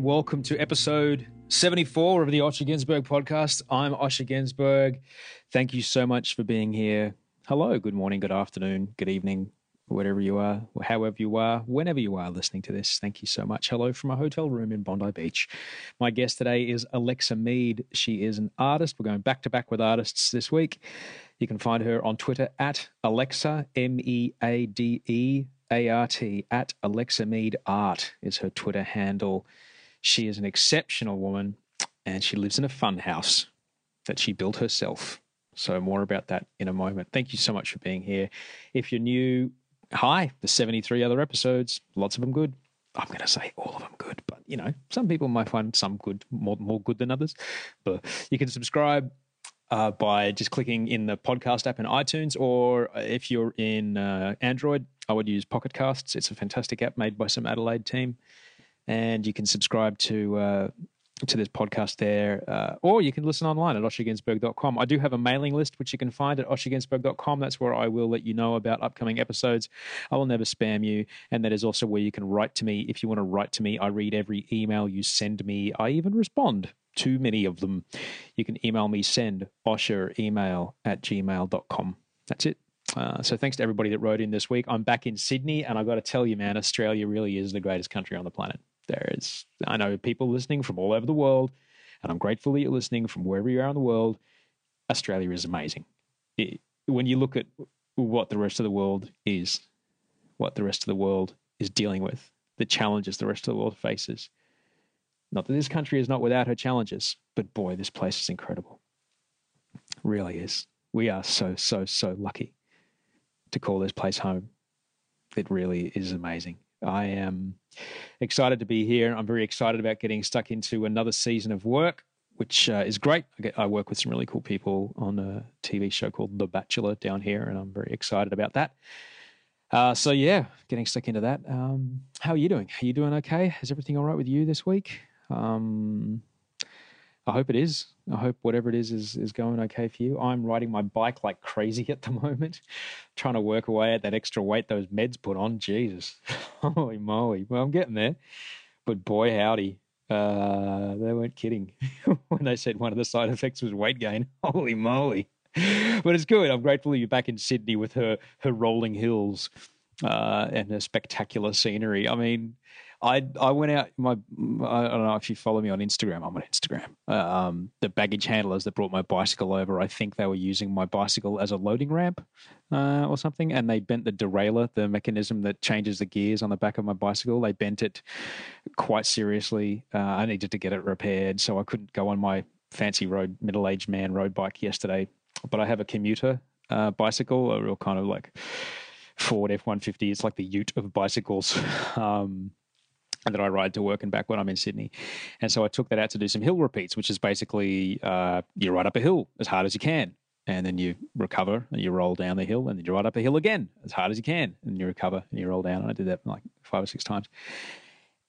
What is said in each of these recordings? Welcome to episode 74 of the Osher Günsberg podcast. I'm Osher Günsberg. Thank you so much for being here. Hello, good morning, good afternoon, good evening, wherever you are, however you are, whenever you are listening to this. Thank you so much. Hello from a hotel room in Bondi Beach. My guest today is Alexa Meade. She is an artist. We're going back to back with artists this week. You can find her on Twitter at Alexa, M-E-A-D-E-A-R-T, at Alexa Meade Art is her Twitter handle. She is an exceptional woman and she lives in a fun house that she built herself. So more about that in a moment. Thank you so much for being here. If you're new, hi, the 73 other episodes, lots of them good. I'm going to say all of them good, but you know, some people might find some good, more good than others. But you can subscribe by just clicking in the podcast app in iTunes, or if you're in Android, I would use Pocket Casts. It's a fantastic app made by some Adelaide team. And you can subscribe to this podcast there, or you can listen online at oshergunsberg.com. I do have a mailing list, which you can find at oshergunsberg.com. That's where I will let you know about upcoming episodes. I will never spam you. And that is also where you can write to me. If you want to write to me, I read every email you send me. I even respond to many of them. You can email me, send osheremail@gmail.com. That's it. So thanks to everybody that wrote in this week. I'm back in Sydney, and I've got to tell you, man, Australia really is the greatest country on the planet. I know people listening from all over the world, and I'm grateful that you're listening from wherever you are in the world. Australia is amazing. When you look at what the rest of the world is, what the rest of the world is dealing with, the challenges the rest of the world faces. Not that this country is not without her challenges, but boy, this place is incredible. It really is. We are so, so, so lucky to call this place home. It really is amazing. I am excited to be here. I'm very excited about getting stuck into another season of work, which is great. I work with some really cool people on a TV show called The Bachelor down here, and I'm very excited about that. So yeah, getting stuck into that. How are you doing? Are you doing okay? Is everything all right with you this week? I hope it is. I hope whatever it is going okay for you. I'm riding my bike like crazy at the moment, trying to work away at that extra weight those meds put on. Jesus, holy moly. Well, I'm getting there. But boy, howdy, they weren't kidding when they said one of the side effects was weight gain. Holy moly. But it's good. I'm grateful that you're back in Sydney with her rolling hills and her spectacular scenery. I mean, I went out, I don't know if you follow me on Instagram. I'm on Instagram. The baggage handlers that brought my bicycle over, I think they were using my bicycle as a loading ramp or something, and they bent the derailleur, the mechanism that changes the gears on the back of my bicycle. They bent it quite seriously. I needed to get it repaired, so I couldn't go on my fancy road, middle-aged man road bike yesterday. But I have a commuter bicycle, a real kind of like Ford F-150. It's like the ute of bicycles that I ride to work and back when I'm in Sydney. And so I took that out to do some hill repeats, which is basically you ride up a hill as hard as you can, and then you recover and you roll down the hill, and then you ride up a hill again as hard as you can, and you recover and you roll down. And I did that like 5 or 6 times.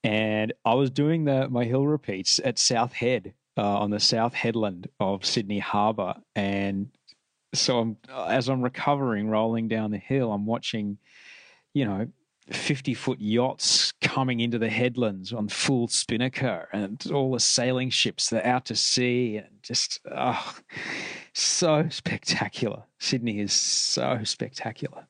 And I was doing my hill repeats at South Head, on the South Headland of Sydney Harbour. And so as I'm recovering, rolling down the hill, I'm watching, 50-foot yachts coming into the headlands on full spinnaker, and all the sailing ships that are out to sea, and just so spectacular. Sydney is so spectacular.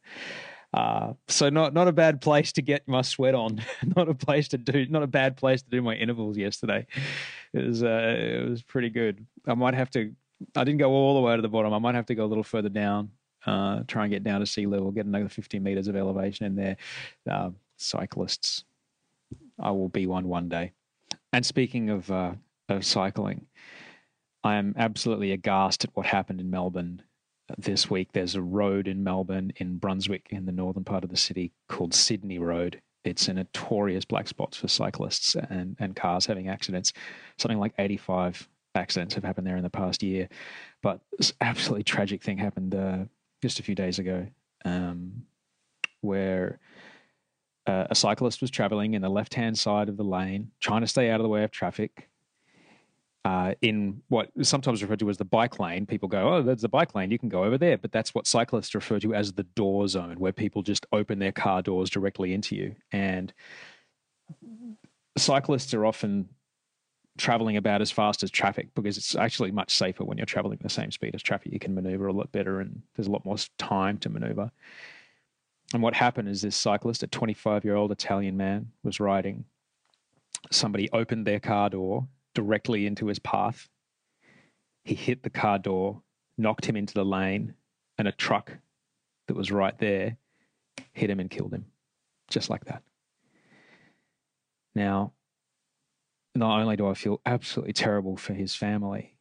So not a bad place to get my sweat on. Not a bad place to do my intervals yesterday. It was pretty good. I didn't go all the way to the bottom. I might have to go a little further down, try and get down to sea level, get another 50 meters of elevation in there. Cyclists, I will be one day. And speaking of cycling, I am absolutely aghast at what happened in Melbourne this week. There's a road in Melbourne, in Brunswick, in the northern part of the city, called Sydney Road. It's a notorious black spot for cyclists and cars having accidents. Something like 85 accidents have happened there in the past year, but this absolutely tragic thing happened just a few days ago, where a cyclist was traveling in the left-hand side of the lane, trying to stay out of the way of traffic, in what is sometimes referred to as the bike lane. People go, oh, that's the bike lane, you can go over there. But that's what cyclists refer to as the door zone, where people just open their car doors directly into you. And cyclists are often traveling about as fast as traffic, because it's actually much safer when you're traveling the same speed as traffic. You can maneuver a lot better, and there's a lot more time to maneuver. And what happened is this cyclist, a 25-year-old Italian man, was riding. Somebody opened their car door directly into his path. He hit the car door, knocked him into the lane, and a truck that was right there hit him and killed him, just like that. Now, not only do I feel absolutely terrible for his family,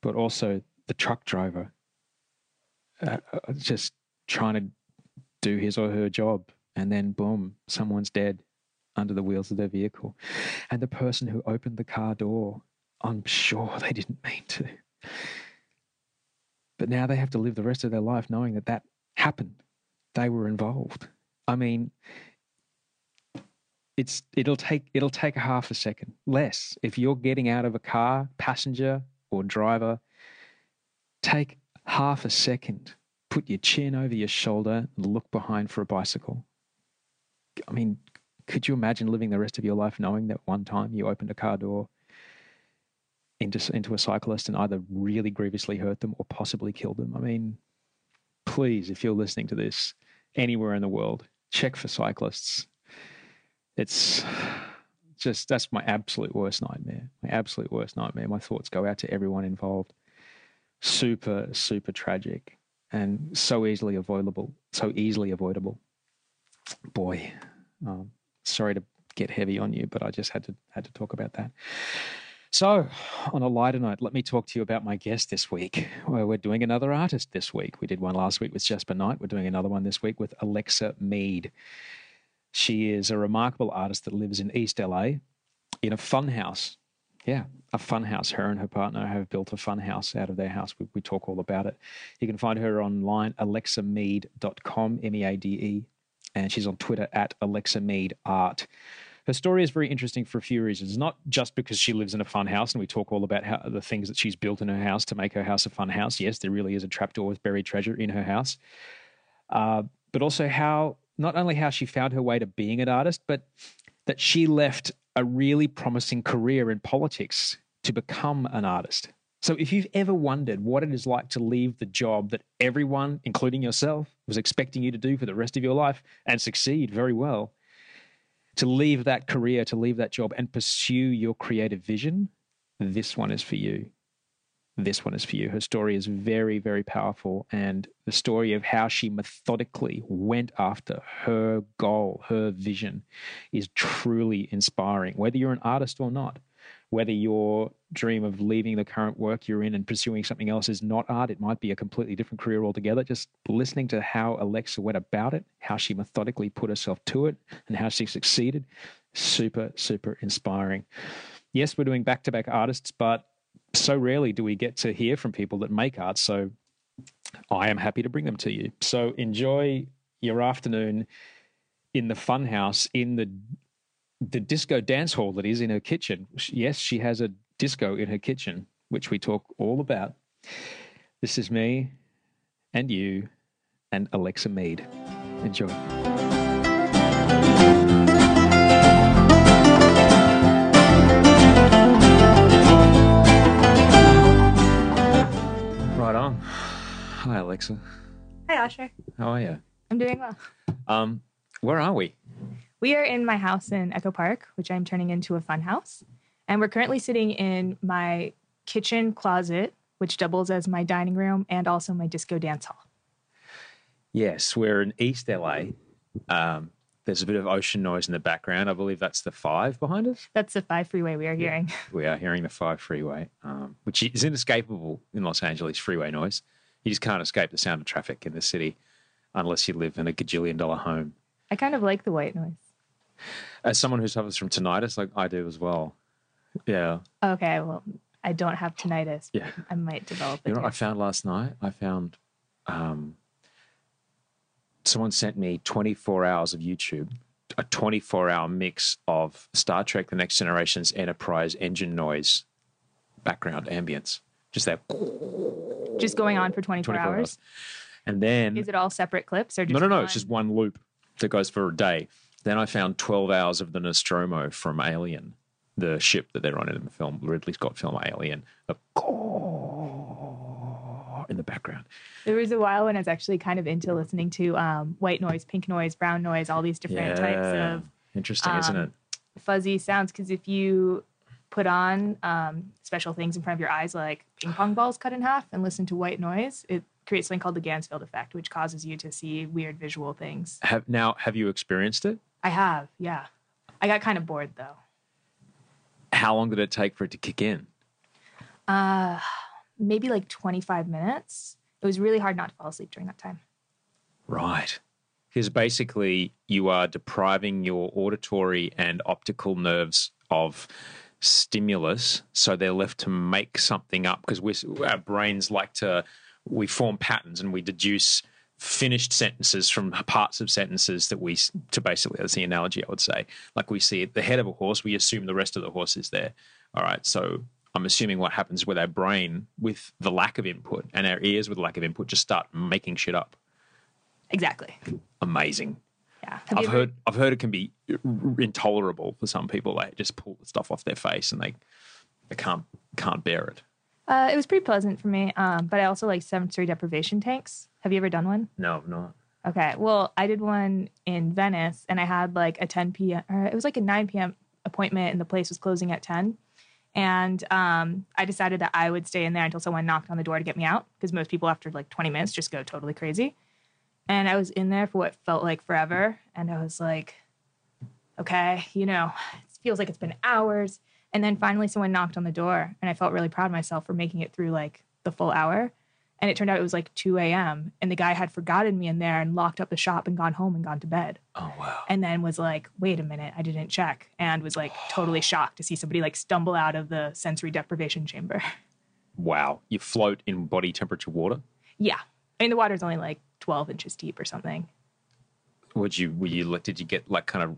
but also the truck driver, just trying to do his or her job, and then boom, someone's dead under the wheels of their vehicle. And the person who opened the car door, I'm sure they didn't mean to. But now they have to live the rest of their life knowing that that happened. They were involved. I mean, it'll take a half a second less. If you're getting out of a car, passenger or driver, take half a second, put your chin over your shoulder and look behind for a bicycle. I mean, could you imagine living the rest of your life knowing that one time you opened a car door into a cyclist and either really grievously hurt them or possibly killed them? I mean, please, if you're listening to this anywhere in the world, check for cyclists. It's just, that's my absolute worst nightmare. My absolute worst nightmare. My thoughts go out to everyone involved. Super, super tragic, and so easily avoidable. Boy, sorry to get heavy on you, but I just had to talk about that. So, on a lighter note, let me talk to you about my guest this week. We're doing another artist this week. We did one last week with Jasper Knight. We're doing another one this week with Alexa Meade. She is a remarkable artist that lives in East LA in a fun house. Yeah, a fun house. Her and her partner have built a fun house out of their house. We talk all about it. You can find her online, alexameade.com, M-E-A-D-E. And she's on Twitter at Alexa Meade Art. Her story is very interesting for a few reasons, not just because she lives in a fun house, and we talk all about how the things that she's built in her house to make her house a fun house. Yes, there really is a trapdoor with buried treasure in her house. But also not only how she found her way to being an artist, but that she left a really promising career in politics to become an artist. So if you've ever wondered what it is like to leave the job that everyone, including yourself, was expecting you to do for the rest of your life and succeed very well, to leave that career, to leave that job and pursue your creative vision, this one is for you. This one is for you. Her story is very, very powerful. And the story of how she methodically went after her goal, her vision, is truly inspiring, whether you're an artist or not. Whether your dream of leaving the current work you're in and pursuing something else is not art, it might be a completely different career altogether. Just listening to how Alexa went about it, how she methodically put herself to it, and how she succeeded, super, super inspiring. Yes, we're doing back-to-back artists, but so rarely do we get to hear from people that make art, so I am happy to bring them to you. So enjoy your afternoon in the funhouse, in the disco dance hall that is in her kitchen. Yes, she has a disco in her kitchen, which we talk all about. This is me and you and Alexa Meade. Enjoy. Right on. Hi, Alexa. Hi, Osher. How are you? I'm doing well. Where are we? We are in my house in Echo Park, which I'm turning into a fun house. And we're currently sitting in my kitchen closet, which doubles as my dining room and also my disco dance hall. Yes, we're in East LA. There's a bit of ocean noise in the background. I believe that's the 5 behind us. That's the 5 freeway we are hearing. Yeah, we are hearing the 5 freeway, which is inescapable in Los Angeles, freeway noise. You just can't escape the sound of traffic in the city unless you live in a gajillion-dollar home. I kind of like the white noise. As someone who suffers from tinnitus, like I do as well. Yeah. Okay, well, I don't have tinnitus. Yeah. I might develop it. You know what I found last night? I found someone sent me 24 hours of YouTube, a 24-hour mix of Star Trek The Next Generation's Enterprise engine noise background ambience. Just that. Just going on for 24 hours? And then... Is it all separate clips? Or just No, it's just one loop that goes for a day. Then I found 12 hours of the Nostromo from Alien, the ship that they're on in the film, Ridley Scott film Alien, in the background. There was a while when I was actually kind of into listening to white noise, pink noise, brown noise, all these different types of... Interesting, isn't it? Fuzzy sounds, because if you put on special things in front of your eyes, like ping pong balls cut in half, and listen to white noise, it creates something called the Gansfield effect, which causes you to see weird visual things. Have you experienced it? I have, yeah. I got kind of bored, though. How long did it take for it to kick in? Maybe like 25 minutes. It was really hard not to fall asleep during that time. Right. Because basically you are depriving your auditory and optical nerves of stimulus, so they're left to make something up, because our brains like to... We form patterns and we deduce finished sentences from parts of sentences that's the analogy I would say. Like we see at the head of a horse, we assume the rest of the horse is there. All right, so I'm assuming what happens with our brain with the lack of input and our ears with the lack of input just start making shit up. Exactly. Amazing. Yeah. I've heard it can be intolerable for some people. They just pull the stuff off their face and they can't bear it. It was pretty pleasant for me, but I also like sensory deprivation tanks. Have you ever done one? No, not. Okay, well, I did one in Venice, and I had like a 10 p.m. or it was like a 9 p.m. appointment, and the place was closing at 10. And I decided that I would stay in there until someone knocked on the door to get me out, because most people after like 20 minutes just go totally crazy. And I was in there for what felt like forever, and I was like, okay, it feels like it's been hours. And then finally someone knocked on the door, and I felt really proud of myself for making it through like the full hour. And it turned out it was like 2 a.m. and the guy had forgotten me in there and locked up the shop and gone home and gone to bed. Oh, wow. And then was like, wait a minute, I didn't check, and was like totally shocked to see somebody like stumble out of the sensory deprivation chamber. Wow. You float in body temperature water? Yeah. I mean, the water's only like 12 inches deep or something. Did you get like kind of,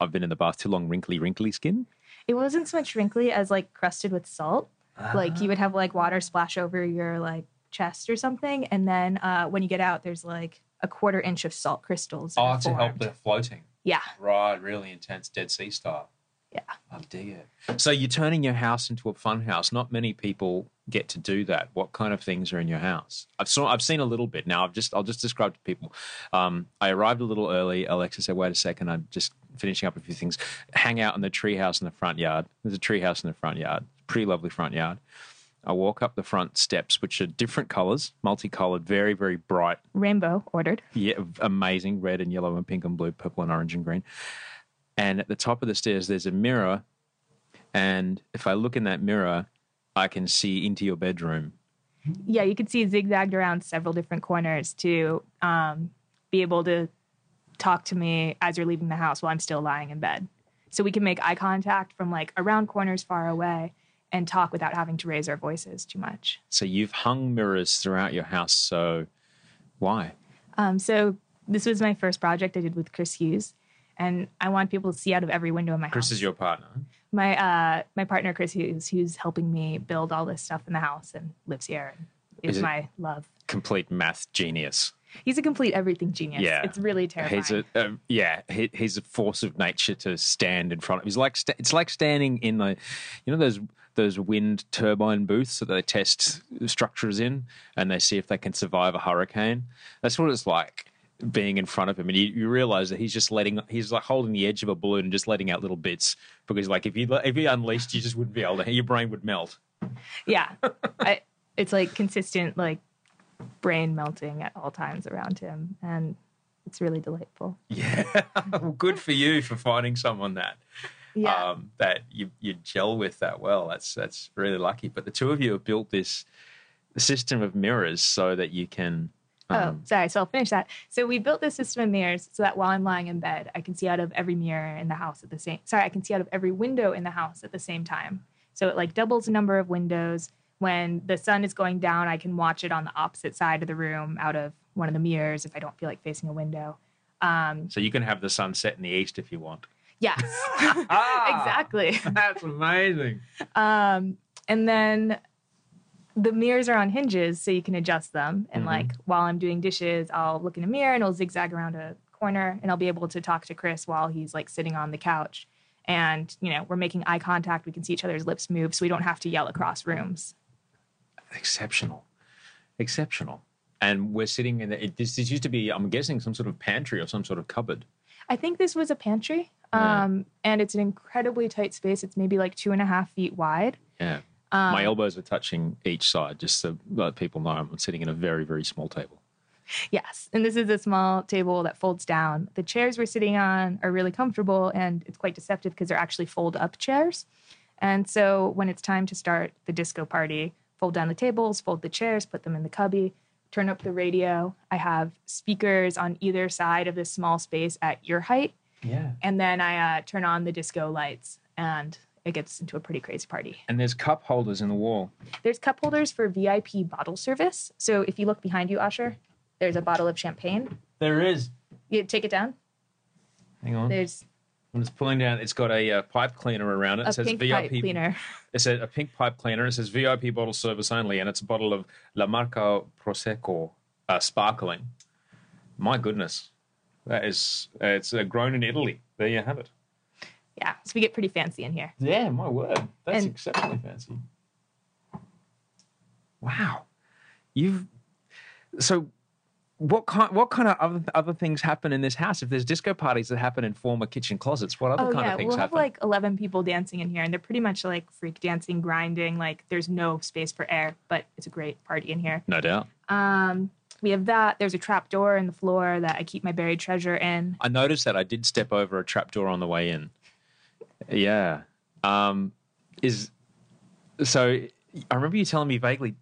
I've been in the bath too long, wrinkly skin? It wasn't so much wrinkly as like crusted with salt. Like you would have like water splash over your like chest or something. And then when you get out, there's like a quarter inch of salt crystals. Oh, to help the floating. Yeah. Right. Really intense Dead Sea style. Yeah. I dig it. So you're turning your house into a fun house. Not many people get to do that. What kind of things are in your house? I've seen a little bit now. I'll just describe to people. I arrived a little early. Alexa said, wait a second. I'm just finishing up a few things, hang out in the treehouse in the front yard. There's a treehouse in the front yard, pretty lovely front yard. I walk up the front steps, which are different colours, multicoloured, very, very bright. Rainbow ordered. Yeah, amazing, red and yellow and pink and blue, purple and orange and green. And at the top of the stairs, there's a mirror. And if I look in that mirror, I can see into your bedroom. Yeah, you can see it zigzagged around several different corners to be able to talk to me as you're leaving the house while I'm still lying in bed. So we can make eye contact from like around corners far away and talk without having to raise our voices too much. So you've hung mirrors throughout your house. So why? So this was my first project I did with Chris Hughes. And I want people to see out of every window in my house. Chris is your partner? My partner, Chris Hughes, who's helping me build all this stuff in the house and lives here and is my love. Complete math genius. He's a complete everything genius. Yeah. It's really terrifying. He's he's a force of nature to stand in front of. He's like it's like standing in the, you know, those wind turbine booths that they test structures in and they see if they can survive a hurricane. That's what it's like. Being in front of him, and you realize that he's like holding the edge of a balloon and just letting out little bits, because like if you unleashed, you just wouldn't be able to, your brain would melt. Yeah. It's like consistent like brain melting at all times around him, and it's really delightful. Yeah. Well, good for you for finding someone that that you gel with that well. That's really lucky. But the two of you have built this system of mirrors so that you can. So I'll finish that. So we built this system of mirrors so that while I'm lying in bed, I can see out of every mirror in the house at the same. Sorry, I can see out of every window in the house at the same time. So it like doubles the number of windows. When the sun is going down, I can watch it on the opposite side of the room out of one of the mirrors if I don't feel like facing a window. So you can have the sun set in the east if you want. Yes, exactly. That's amazing. And then. The mirrors are on hinges, so you can adjust them. And, like, while I'm doing dishes, I'll look in a mirror and it'll zigzag around a corner. And I'll be able to talk to Chris while he's, like, sitting on the couch. And, you know, we're making eye contact. We can see each other's lips move, so we don't have to yell across rooms. Exceptional. And we're sitting in this used to be, I'm guessing, some sort of pantry or some sort of cupboard. I think this was a pantry. Yeah. And it's an incredibly tight space. It's maybe, like, 2.5 feet wide. Yeah. My elbows were touching each side, just so that people know I'm sitting in a very, very small table. Yes, and this is a small table that folds down. The chairs we're sitting on are really comfortable, and it's quite deceptive because they're actually fold-up chairs. And so when it's time to start the disco party, fold down the tables, fold the chairs, put them in the cubby, turn up the radio. I have speakers on either side of this small space at your height. Yeah. And then I turn on the disco lights and... it gets into a pretty crazy party. And there's cup holders in the wall. There's cup holders for VIP bottle service. So if you look behind you, Osher, there's a bottle of champagne. There is. You take it down. Hang on. I'm just pulling down. It's got a pipe cleaner around it. It says VIP pipe cleaner. It's a pink pipe cleaner. It says VIP bottle service only, and it's a bottle of La Marca Prosecco sparkling. My goodness, that is. It's grown in Italy. There you have it. Yeah, so we get pretty fancy in here. Yeah, my word. That's exceptionally fancy. Wow. So what kind of other things happen in this house? If there's disco parties that happen in former kitchen closets, what other kind of things happen? We'll have like 11 people dancing in here, and they're pretty much like freak dancing, grinding. Like there's no space for air, but it's a great party in here. No doubt. We have that. There's a trap door in the floor that I keep my buried treasure in. I noticed that I did step over a trap door on the way in. Yeah. So I remember you telling me vaguely,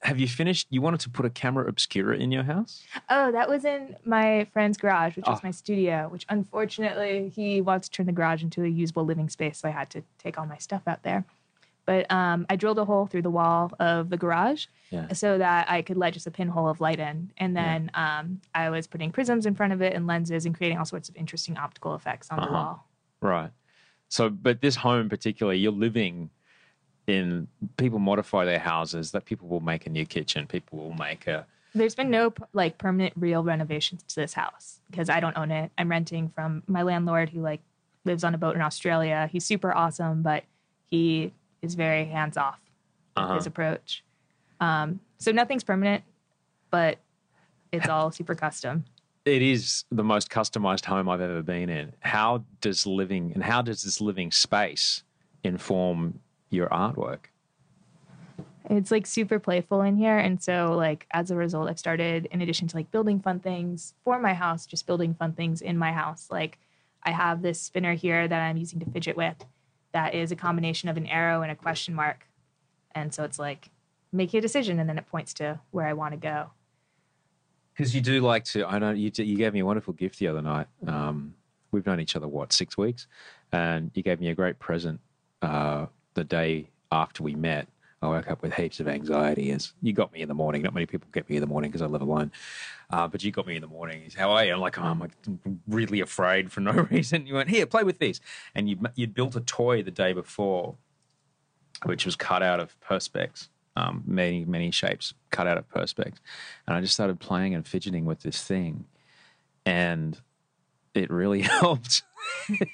have you finished, you wanted to put a camera obscura in your house? Oh, that was in my friend's garage, which was my studio, which unfortunately he wants to turn the garage into a usable living space, so I had to take all my stuff out there. But I drilled a hole through the wall of the garage so that I could let just a pinhole of light in. And then I was putting prisms in front of it and lenses and creating all sorts of interesting optical effects on the wall. Right. So, but this home particularly, you're living in, people modify their houses, that people will make a new kitchen, people will make a... There's been no, like, permanent real renovations to this house because I don't own it. I'm renting from my landlord who, like, lives on a boat in Australia. He's super awesome, but he is very hands-off with his approach. So nothing's permanent, but it's all super custom. It is the most customized home I've ever been in. How does living, and how does this living space inform your artwork? It's like super playful in here. And so like, as a result, I've started, in addition to like building fun things for my house, just building fun things in my house. Like I have this spinner here that I'm using to fidget with that is a combination of an arrow and a question mark. And so it's like making a decision and then it points to where I want to go. Because you do like to, I know you gave me a wonderful gift the other night. We've known each other, 6 weeks? And you gave me a great present the day after we met. I woke up with heaps of anxiety as you got me in the morning. Not many people get me in the morning because I live alone. But you got me in the morning. He said, how are you? I'm like, oh, I'm really afraid for no reason. You went, here, play with this. And you'd built a toy the day before, which was cut out of Perspex, many, many shapes cut out of Perspex. And I just started playing and fidgeting with this thing. And it really helped.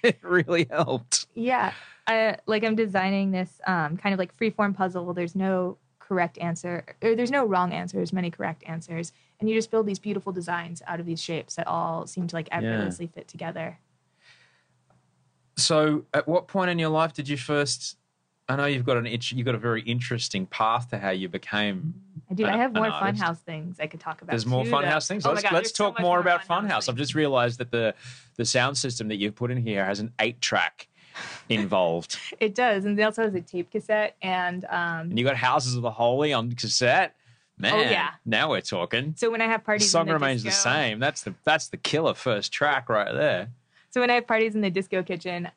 It really helped. Yeah. I'm designing this kind of like freeform puzzle. There's no correct answer, or there's no wrong answer. There's many correct answers. And you just build these beautiful designs out of these shapes that all seem to like effortlessly fit together. So at what point in your life did you first, I know you've got you've got a very interesting path to how you became. I do. I have more funhouse things I could talk about. There's more funhouse things. Oh let's talk so more about funhouse. I've just realized that the sound system that you've put in here has an 8-track involved. It does, and it also has a tape cassette, and you got Houses of the Holy on cassette. Man, oh yeah. Now we're talking. So when I have parties, the song remains the same. That's the killer first track right there. So when I have parties in the disco kitchen,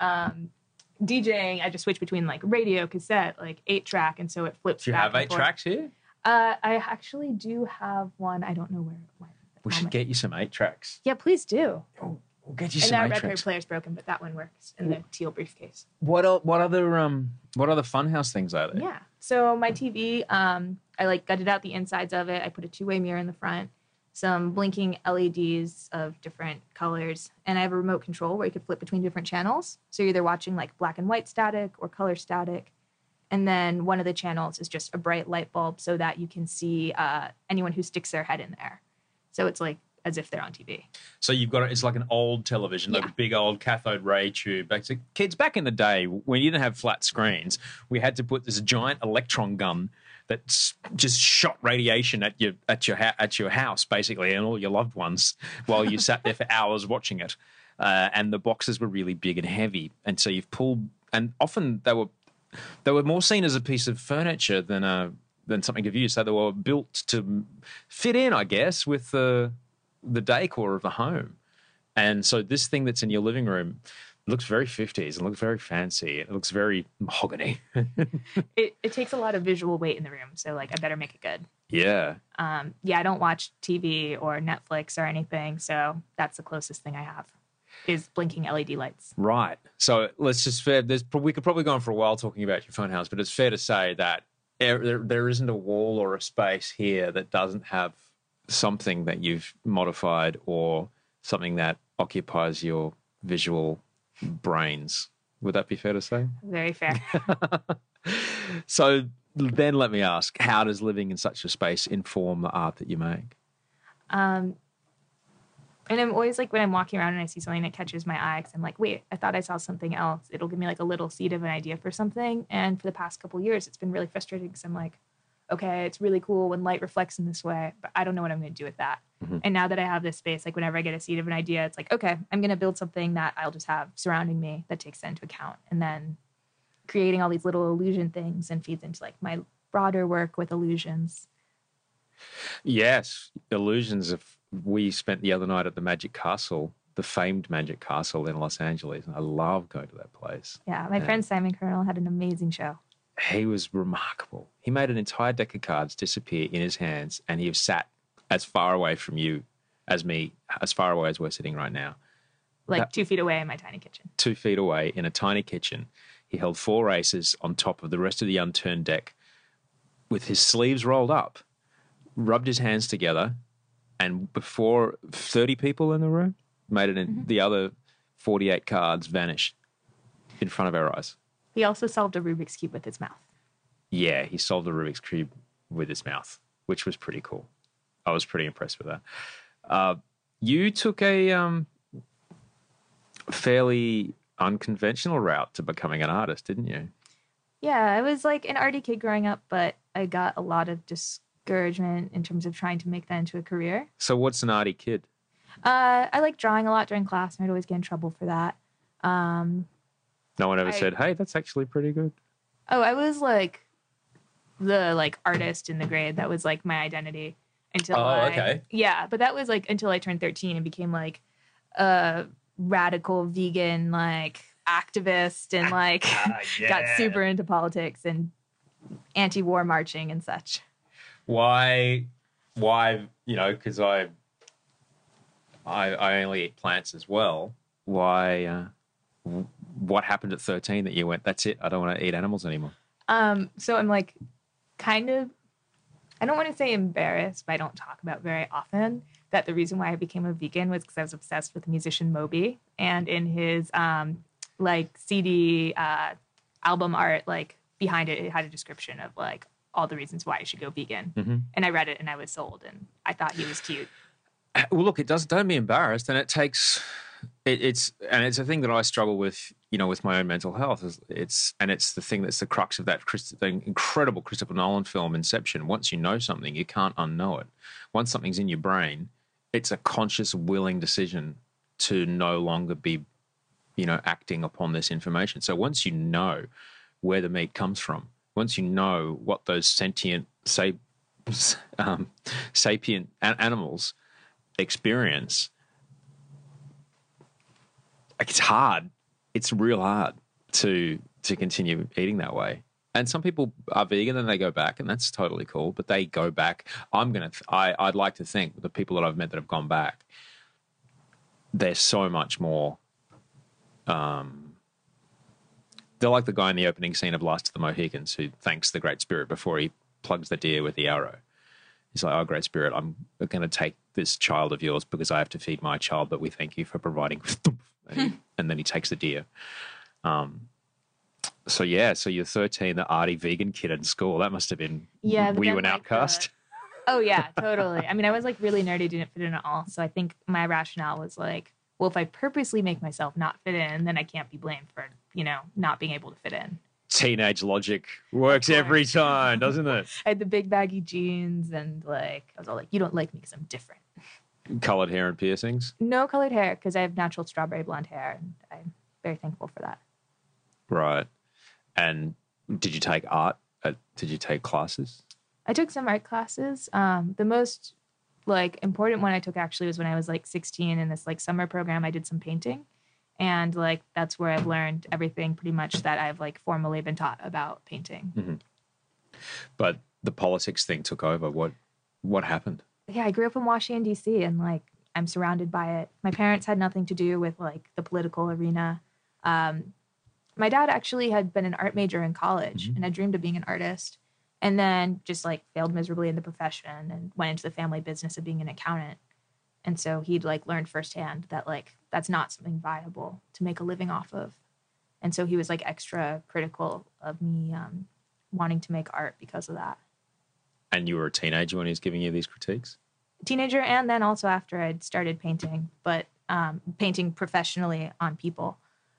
DJing, I just switch between like radio, cassette, like 8-track, and so it flips. Do you have 8 tracks here? I actually do have one. I don't know where it went. We should get you some 8 tracks. Yeah, please do. We'll get you some 8 tracks. And that record player's broken, but that one works in the teal briefcase. What other funhouse things are there? Yeah. So my TV, I like gutted out the insides of it. I put a 2-way mirror in the front, some blinking LEDs of different colors, and I have a remote control where you could flip between different channels. So you're either watching like black and white static or color static. And then one of the channels is just a bright light bulb so that you can see anyone who sticks their head in there. So it's like as if they're on TV. So it's like an old television, like a big old cathode ray tube. So kids, back in the day, when you didn't have flat screens, we had to put this giant electron gun that just shot radiation at your house, basically, and all your loved ones while you sat there for hours watching it. And the boxes were really big and heavy. And so you've pulled, and often they were more seen as a piece of furniture than something to view. So they were built to fit in, I guess, with the decor of the home. And so this thing that's in your living room looks very 50s and looks very fancy. It looks very mahogany. It takes a lot of visual weight in the room, so like I better make it good. Yeah. I don't watch TV or Netflix or anything, so that's the closest thing I have is blinking LED lights. Right. So let's just we could probably go on for a while talking about your funhouse, but it's fair to say that there isn't a wall or a space here that doesn't have something that you've modified or something that occupies your visual brains. Would that be fair to say? Very fair. So then let me ask, how does living in such a space inform the art that you make? And I'm always like, when I'm walking around and I see something that catches my eye, because I'm like, wait, I thought I saw something else. It'll give me like a little seed of an idea for something. And for the past couple of years, it's been really frustrating because I'm like, okay, it's really cool when light reflects in this way, but I don't know what I'm going to do with that. Mm-hmm. And now that I have this space, like whenever I get a seed of an idea, it's like, okay, I'm going to build something that I'll just have surrounding me that takes that into account. And then creating all these little illusion things and feeds into like my broader work with illusions. Yes, illusions. We spent the other night at the Magic Castle, the famed Magic Castle in Los Angeles. And I love going to that place. Yeah, my friend Simon Colonel had an amazing show. He was remarkable. He made an entire deck of cards disappear in his hands, and he sat as far away from you as me, as far away as we're sitting right now. Like that, 2 feet away in my tiny kitchen. 2 feet away in a tiny kitchen. He held 4 aces on top of the rest of the unturned deck with his sleeves rolled up, rubbed his hands together, and before 30 people in the room, made it in the other 48 cards vanish in front of our eyes. He also solved a Rubik's Cube with his mouth. Yeah, he solved a Rubik's Cube with his mouth, which was pretty cool. I was pretty impressed with that. You took a fairly unconventional route to becoming an artist, didn't you? Yeah, I was like an arty kid growing up, but I got a lot of discouragement in terms of trying to make that into a career. So what's an arty kid? I like drawing a lot during class, and I'd always get in trouble for that. No one ever said, hey, that's actually pretty good? Oh, I was like the artist in the grade. That was like my identity until but that was like until I turned 13 and became like a radical vegan activist and got super into politics and anti-war marching and such. Why, you know, because I only eat plants as well. Why, what happened at 13 that you went, that's it, I don't want to eat animals anymore? So I'm kind of, I don't want to say embarrassed, but I don't talk about very often that the reason why I became a vegan was because I was obsessed with the musician Moby, and in his CD album art, behind it, it had a description of all the reasons why you should go vegan. Mm-hmm. And I read it and I was sold and I thought he was cute. Well, look, don't be embarrassed, and it's a thing that I struggle with, you know, with my own mental health. It's the thing that's the crux of that incredible Christopher Nolan film, Inception. Once you know something, you can't unknow it. Once something's in your brain, it's a conscious, willing decision to no longer be, you know, acting upon this information. So once you know where the meat comes from, once you know what those sapient animals experience, it's hard. It's real hard to continue eating that way. And some people are vegan and they go back, and that's totally cool. But they go back. I'd like to think the people that I've met that have gone back, they're so much more. They're like the guy in the opening scene of Last of the Mohicans who thanks the Great Spirit before he plugs the deer with the arrow. He's like, oh, Great Spirit, I'm going to take this child of yours because I have to feed my child, but we thank you for providing. And then he takes the deer. So you're 13, the arty vegan kid in school. That must have been, were you an outcast? Oh, yeah, totally. I mean, I was really nerdy, didn't fit in at all. So I think my rationale was well, if I purposely make myself not fit in, then I can't be blamed for, you know, not being able to fit in. Teenage logic works every time, doesn't it? I had the big baggy jeans and I was all you don't like me because I'm different. Colored hair and piercings? No colored hair because I have natural strawberry blonde hair and I'm very thankful for that. Right. And did you take art? Did you take classes? I took some art classes. The most important one I took actually was when I was 16 in this summer program. I did some painting. And that's where I've learned everything pretty much that I've formally been taught about painting. Mm-hmm. But the politics thing took over. What happened? Yeah, I grew up in Washington, D.C. and I'm surrounded by it. My parents had nothing to do with the political arena. My dad actually had been an art major in college, mm-hmm. and I dreamed of being an artist, and then just failed miserably in the profession and went into the family business of being an accountant. And so he'd learned firsthand that that's not something viable to make a living off of. And so he was extra critical of me wanting to make art because of that. And you were a teenager when he was giving you these critiques? Teenager, and then also after I'd started painting, but painting professionally on people.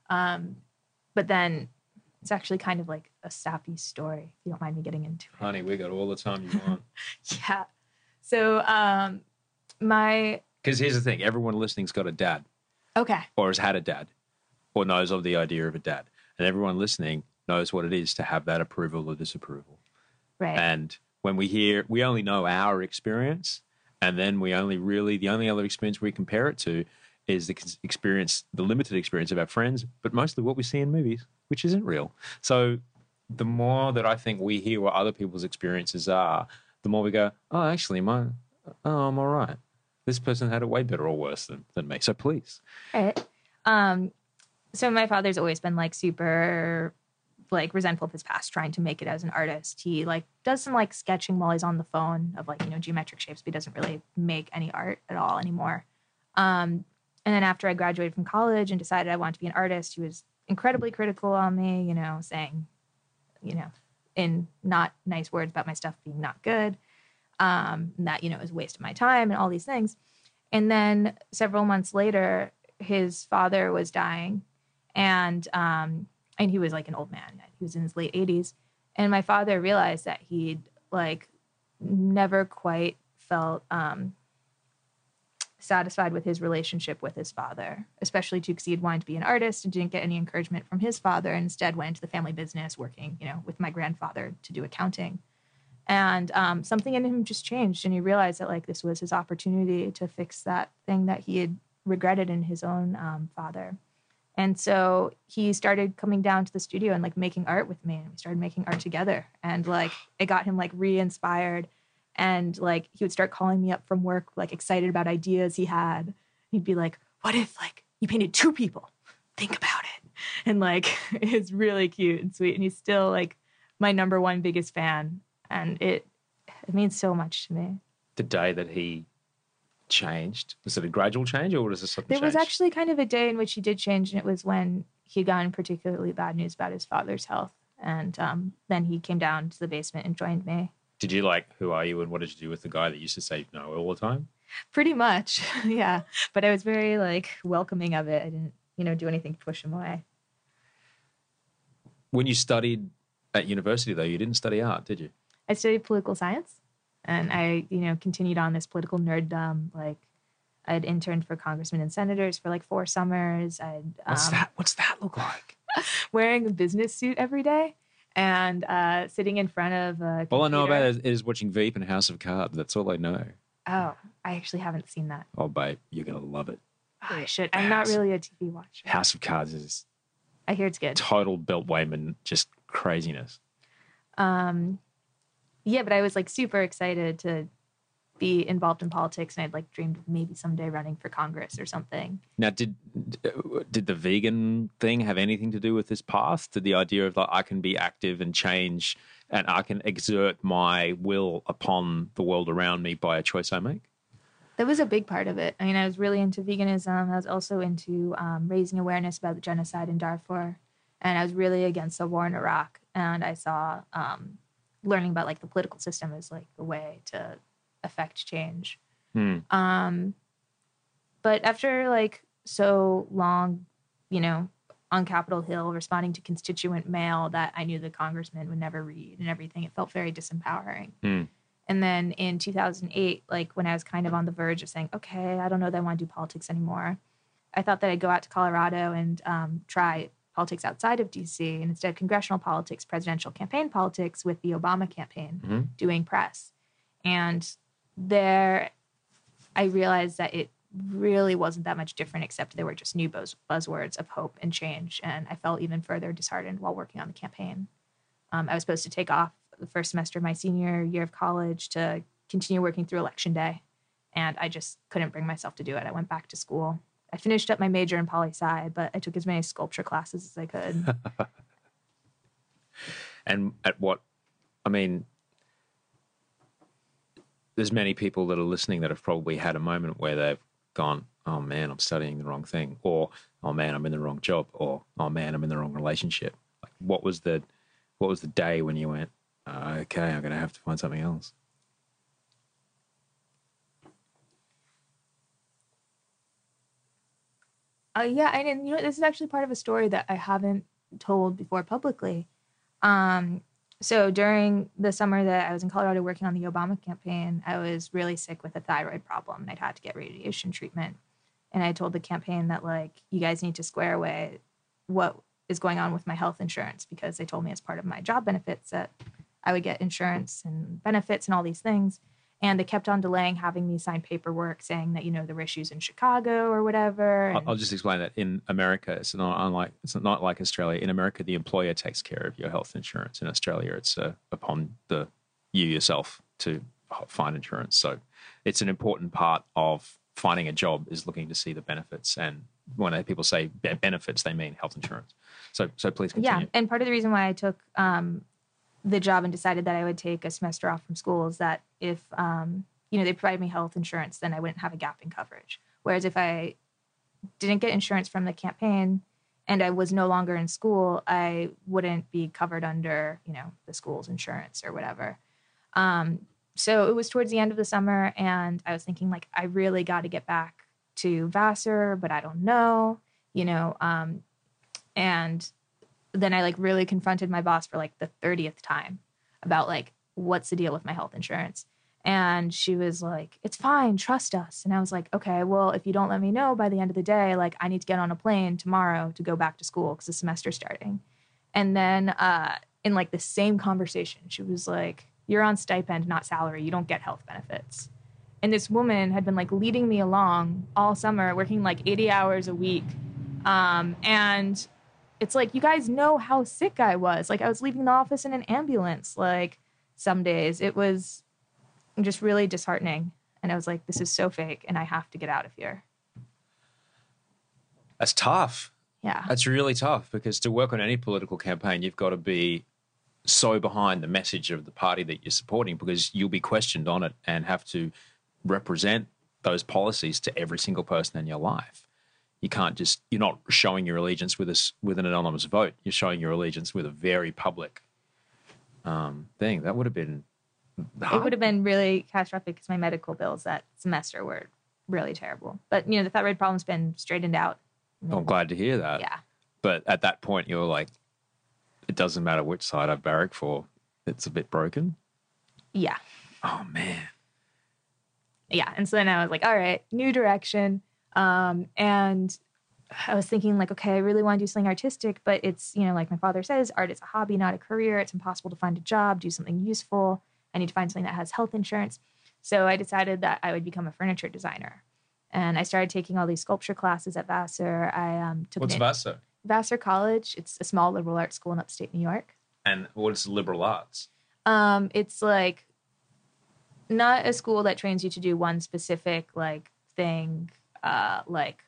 But then it's actually kind of a sappy story, if you don't mind me getting into it. Honey, we got all the time you want. Yeah. So because here's the thing, everyone listening's got a dad. Okay. Or has had a dad or knows of the idea of a dad. And everyone listening knows what it is to have that approval or disapproval. Right. And when we only know our experience, and then the only other experience we compare it to is the limited experience of our friends, but mostly what we see in movies, which isn't real. So the more that I think we hear what other people's experiences are, the more we go, oh, actually, I'm all right. This person had it way better or worse than me. So please. All right. So my father's always been super resentful of his past trying to make it as an artist. He does some sketching while he's on the phone of geometric shapes, but he doesn't really make any art at all anymore. And then after I graduated from college and decided I wanted to be an artist, he was incredibly critical on me, you know, saying, you know, in not nice words about my stuff being not good. That, you know, it was a waste of my time and all these things. And then several months later, his father was dying, and he was like an old man. He was in his late 80s. And my father realized that he'd like never quite felt satisfied with his relationship with his father, especially too because he had wanted to be an artist and didn't get any encouragement from his father, and instead went into the family business working, with my grandfather to do accounting. And something in him just changed, and he realized that like this was his opportunity to fix that thing that he had regretted in his own father. And so he started coming down to the studio and like making art with me, and we started making art together, and like it got him like re-inspired, and like he would start calling me up from work like excited about ideas he had. He'd be like, "What if like you painted two people? Think about it." And like it's really cute and sweet, and he's still like my number one biggest fan. And it means so much to me. The day that he changed, was it a gradual change, or was it a sudden change? There was actually kind of a day in which he did change, and it was when he had gotten particularly bad news about his father's health. And then he came down to the basement and joined me. Did you like, who are you and what did you do with the guy that used to say no all the time? Pretty much, yeah. But I was very like welcoming of it. I didn't, do anything to push him away. When you studied at university, though, you didn't study art, did you? I studied political science, and I, continued on this political nerddom. Like, I had interned for congressmen and senators for like 4 summers. What's that look like? Wearing a business suit every day and sitting in front of a computer. All I know about it is watching Veep and House of Cards. That's all I know. Oh, I actually haven't seen that. Oh, babe, you're going to love it. Oh, I should. I'm not really a TV watcher. House of Cards is... I hear it's good. Total Beltwayman, just craziness. Yeah, but I was like super excited to be involved in politics, and I'd like dreamed of maybe someday running for Congress or something. Now, did the vegan thing have anything to do with this path? Did the idea of like I can be active and change, and I can exert my will upon the world around me by a choice I make? That was a big part of it. I mean, I was really into veganism. I was also into raising awareness about the genocide in Darfur, and I was really against the war in Iraq. And I saw... learning about like the political system is like the way to affect change. But after like so long, on Capitol Hill responding to constituent mail that I knew the congressman would never read and everything, it felt very disempowering. And then in 2008, like when I was kind of on the verge of saying, okay, I don't know that I want to do politics anymore, I thought that I'd go out to Colorado and try politics outside of D.C., and instead congressional politics, presidential campaign politics with the Obama campaign, doing press. And there I realized that it really wasn't that much different, except there were just new buzzwords of hope and change. And I felt even further disheartened while working on the campaign. I was supposed to take off the first semester of my senior year of college to continue working through Election Day, and I just couldn't bring myself to do it. I went back to school. I finished up my major in poli-sci, but I took as many sculpture classes as I could. And at what, I mean, there's many people that are listening that have probably had a moment where they've gone, oh man, I'm studying the wrong thing, or oh man, I'm in the wrong job, or oh man, I'm in the wrong relationship. Like, what was the day when you went, okay, I'm going to have to find something else? Yeah, and this is actually part of a story that I haven't told before publicly. So during the summer that I was in Colorado working on the Obama campaign, I was really sick with a thyroid problem, and I'd had to get radiation treatment. And I told the campaign that, like, you guys need to square away what is going on with my health insurance, because they told me as part of my job benefits that I would get insurance and benefits and all these things. And they kept on delaying having me sign paperwork saying that, there were issues in Chicago or whatever. I'll just explain that in America, it's not like Australia. In America, the employer takes care of your health insurance. In Australia, it's upon you yourself to find insurance. So it's an important part of finding a job is looking to see the benefits. And when people say benefits, they mean health insurance. So please continue. Yeah, and part of the reason why I took the job and decided that I would take a semester off from school is that if, they provided me health insurance, then I wouldn't have a gap in coverage. Whereas if I didn't get insurance from the campaign and I was no longer in school, I wouldn't be covered under, the school's insurance or whatever. So it was towards the end of the summer, and I was thinking, like, I really got to get back to Vassar, but I don't know, you know. And then I, like, really confronted my boss for, like, the 30th time about, like, what's the deal with my health insurance? And she was like, it's fine, trust us. And I was like, okay, well, if you don't let me know by the end of the day, like, I need to get on a plane tomorrow to go back to school because the semester's starting. And then in, like, the same conversation, she was like, you're on stipend, not salary. You don't get health benefits. And this woman had been, like, leading me along all summer, working, like, 80 hours a week. And it's like, you guys know how sick I was. Like, I was leaving the office in an ambulance, like, some days. It was just really disheartening. And I was like, this is so fake, and I have to get out of here. That's tough. Yeah. That's really tough, because to work on any political campaign, you've got to be so behind the message of the party that you're supporting, because you'll be questioned on it and have to represent those policies to every single person in your life. You can't just, you're not showing your allegiance with an anonymous vote. You're showing your allegiance with a very public thing. That would have been hard. It would have been really catastrophic, because my medical bills that semester were really terrible. But, you know, the thyroid problem's been straightened out. I'm glad to hear that. Yeah. But at that point, you're like, it doesn't matter which side I barrack for. It's a bit broken. Yeah. Oh, man. Yeah. And so then I was like, all right, new direction. And I was thinking, like, okay, I really want to do something artistic, but it's, you know, like my father says, art is a hobby, not a career. It's impossible to find a job, do something useful. I need to find something that has health insurance. So I decided that I would become a furniture designer. And I started taking all these sculpture classes at Vassar. I took What's Vassar? Vassar College. It's a small liberal arts school in upstate New York. And what is liberal arts? It's like not a school that trains you to do one specific like thing, like,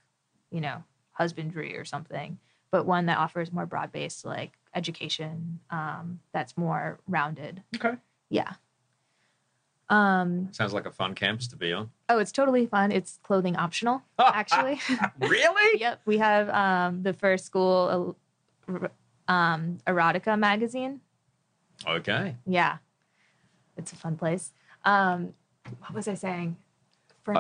you know, husbandry or something, but one that offers more broad-based like education that's more rounded. Okay. Yeah. Sounds like a fun campus to be on. Oh, it's totally fun. It's clothing optional, actually. Really? Yep. We have the first school erotica magazine. Okay. Yeah. It's a fun place. What was I saying?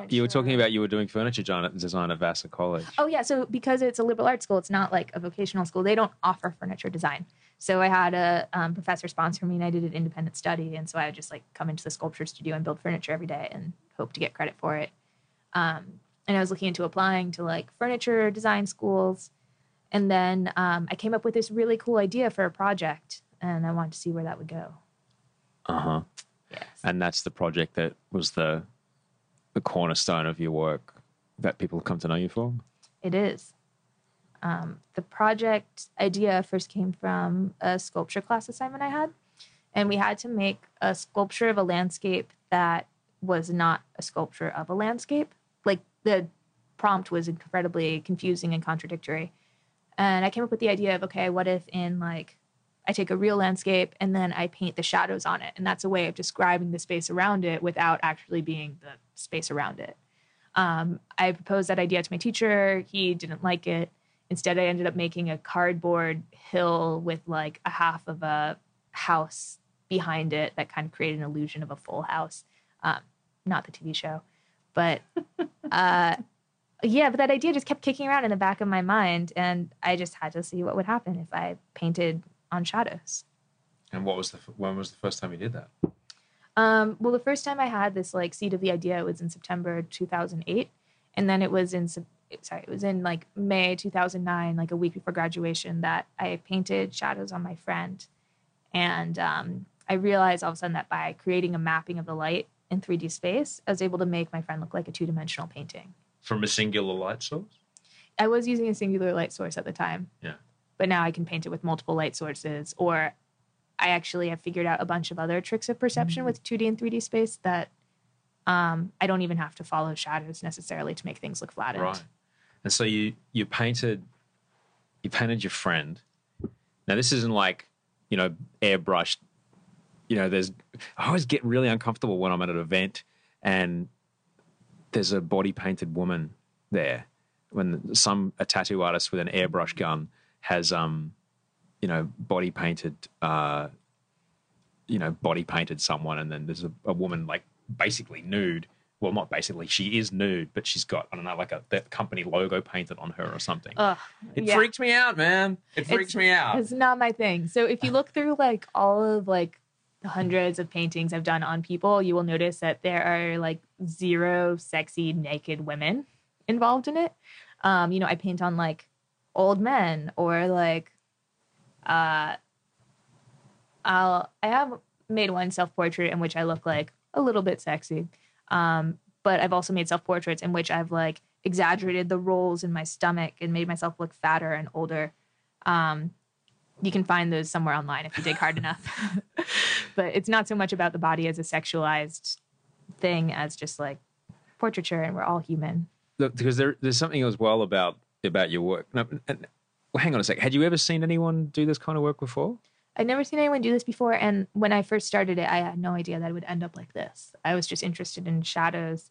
You were talking about you were doing furniture design at Vassar College. Oh, yeah. So because it's a liberal arts school, it's not like a vocational school. They don't offer furniture design. So I had a professor sponsor me, and I did an independent study. And so I would just, like, come into the sculpture studio and build furniture every day and hope to get credit for it. And I was looking into applying to, like, furniture design schools. And then I came up with this really cool idea for a project, and I wanted to see where that would go. Uh-huh. Yes. And that's the project that was the cornerstone of your work that people come to know you for? It is. The project idea first came from a sculpture class assignment I had, and we had to make a sculpture of a landscape that was not a sculpture of a landscape. Like, the prompt was incredibly confusing and contradictory. And I came up with the idea of, okay, what if in, like, I take a real landscape and then I paint the shadows on it, and that's a way of describing the space around it without actually being the space around it. I proposed that idea to my teacher. He didn't like it. Instead, I ended up making a cardboard hill with, like, a half of a house behind it that kind of created an illusion of a full house. Not the TV show. But, yeah, but that idea just kept kicking around in the back of my mind, and I just had to see what would happen if I painted on shadows. And when was the first time you did that? Well, the first time I had this, like, seed of the idea was in September 2008, and then it was in like May 2009, like a week before graduation, that I painted shadows on my friend. And I realized all of a sudden that by creating a mapping of the light in 3D space, I was able to make my friend look like a two-dimensional painting. From a singular light source? I was using a singular light source at the time. Yeah. But now I can paint it with multiple light sources, or I actually have figured out a bunch of other tricks of perception with 2D and 3D space that I don't even have to follow shadows necessarily to make things look flattened. Right. And so you painted your friend. Now, this isn't like, you know, airbrushed. You know, I always get really uncomfortable when I'm at an event and there's a body painted woman there, when a tattoo artist with an airbrush gun has, you know, body painted you know, body painted someone, and then there's a woman like basically nude. Well, not basically, she is nude, but she's got, I don't know, like the company logo painted on her or something. It freaks me out, man. It freaks me out. It's not my thing. So if you look through like all of like the hundreds of paintings I've done on people, you will notice that there are like zero sexy naked women involved in it. You know, I paint on like old men or like I have made one self-portrait in which I look like a little bit sexy. But I've also made self-portraits in which I've like exaggerated the rolls in my stomach and made myself look fatter and older. You can find those somewhere online if you dig hard enough. But it's not so much about the body as a sexualized thing as just like portraiture, and we're all human. Look, because there's something as well about your work. No, hang on a sec. Had you ever seen anyone do this kind of work before? I'd never seen anyone do this before, and when I first started it, I had no idea that it would end up like this. I was just interested in shadows,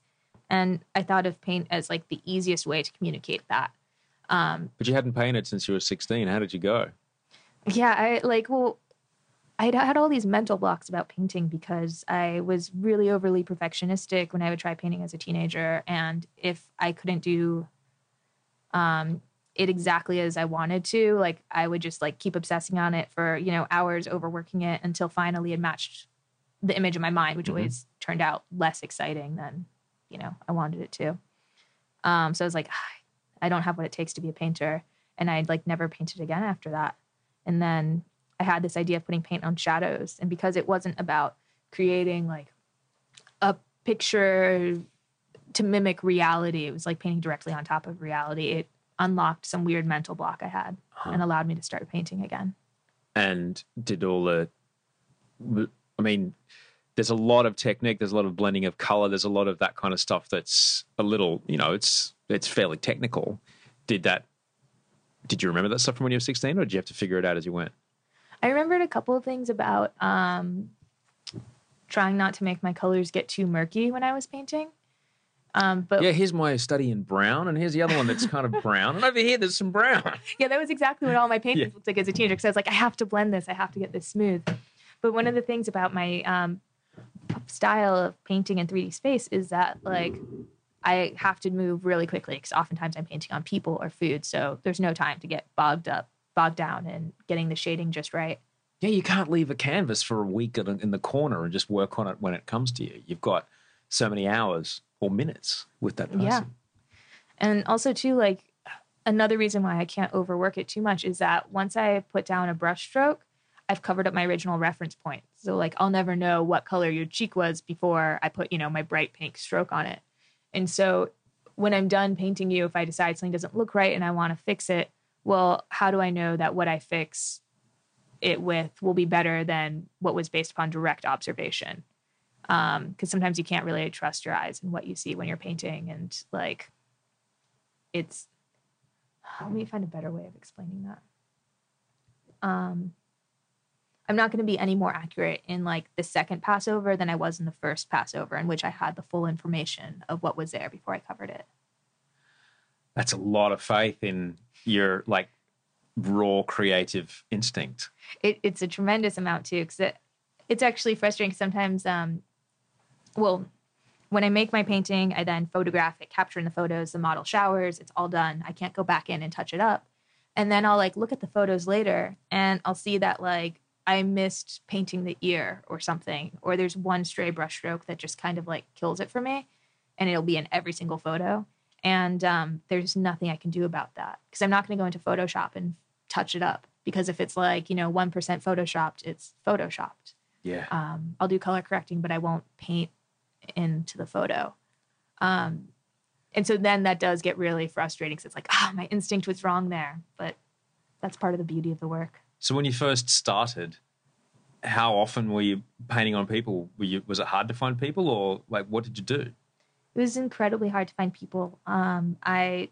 and I thought of paint as like the easiest way to communicate that. But you hadn't painted since you were 16. How did you go? Yeah, I had all these mental blocks about painting because I was really overly perfectionistic when I would try painting as a teenager, and if I couldn't do it exactly as I wanted to, like I would just like keep obsessing on it for, you know, hours, overworking it until finally it matched the image in my mind, which always turned out less exciting than, you know, I wanted it to. So I was like, I don't have what it takes to be a painter. And I'd like never painted again after that. And then I had this idea of putting paint on shadows. And because it wasn't about creating like a picture to mimic reality, it was like painting directly on top of reality. It unlocked some weird mental block I had and allowed me to start painting again. And did all the, I mean, there's a lot of technique, there's a lot of blending of color, there's a lot of that kind of stuff that's a little, you know, it's fairly technical. Did you remember that stuff from when you were 16, or did you have to figure it out as you went? I remembered a couple of things about trying not to make my colors get too murky when I was painting. But yeah, here's my study in brown, and here's the other one that's kind of brown, and over here there's some brown. Yeah, that was exactly what all my paintings looked like as a teenager, because I was like, I have to blend this, I have to get this smooth. But one of the things about my style of painting in 3D space is that like I have to move really quickly, because oftentimes I'm painting on people or food, so there's no time to get bogged down and getting the shading just right. Yeah, you can't leave a canvas for a week in the corner and just work on it when it comes to you. You've got so many hours or minutes with that person. Yeah. And also too, like another reason why I can't overwork it too much is that once I put down a brush stroke, I've covered up my original reference point. So like, I'll never know what color your cheek was before I put, you know, my bright pink stroke on it. And so when I'm done painting you, if I decide something doesn't look right and I want to fix it, well, how do I know that what I fix it with will be better than what was based upon direct observation? Because sometimes you can't really trust your eyes and what you see when you're painting, and like it's, let me find a better way of explaining that. I'm not going to be any more accurate in like the second pass over than I was in the first pass over, in which I had the full information of what was there before I covered it. That's a lot of faith in your like raw creative instinct. It's a tremendous amount too, because it's actually frustrating sometimes. When I make my painting, I then photograph it, capture in the photos, the model showers, it's all done. I can't go back in and touch it up. And then I'll like look at the photos later and I'll see that like I missed painting the ear or something, or there's one stray brushstroke that just kind of like kills it for me, and it'll be in every single photo. And there's nothing I can do about that, because I'm not going to go into Photoshop and touch it up, because if it's like, you know, 1% Photoshopped, it's Photoshopped. Yeah. I'll do color correcting, but I won't paint into the photo. And so then that does get really frustrating, because it's like, my instinct was wrong there. But that's part of the beauty of the work. So when you first started, how often were you painting on people? Was it hard to find people, or like what did you do? It was incredibly hard to find people. I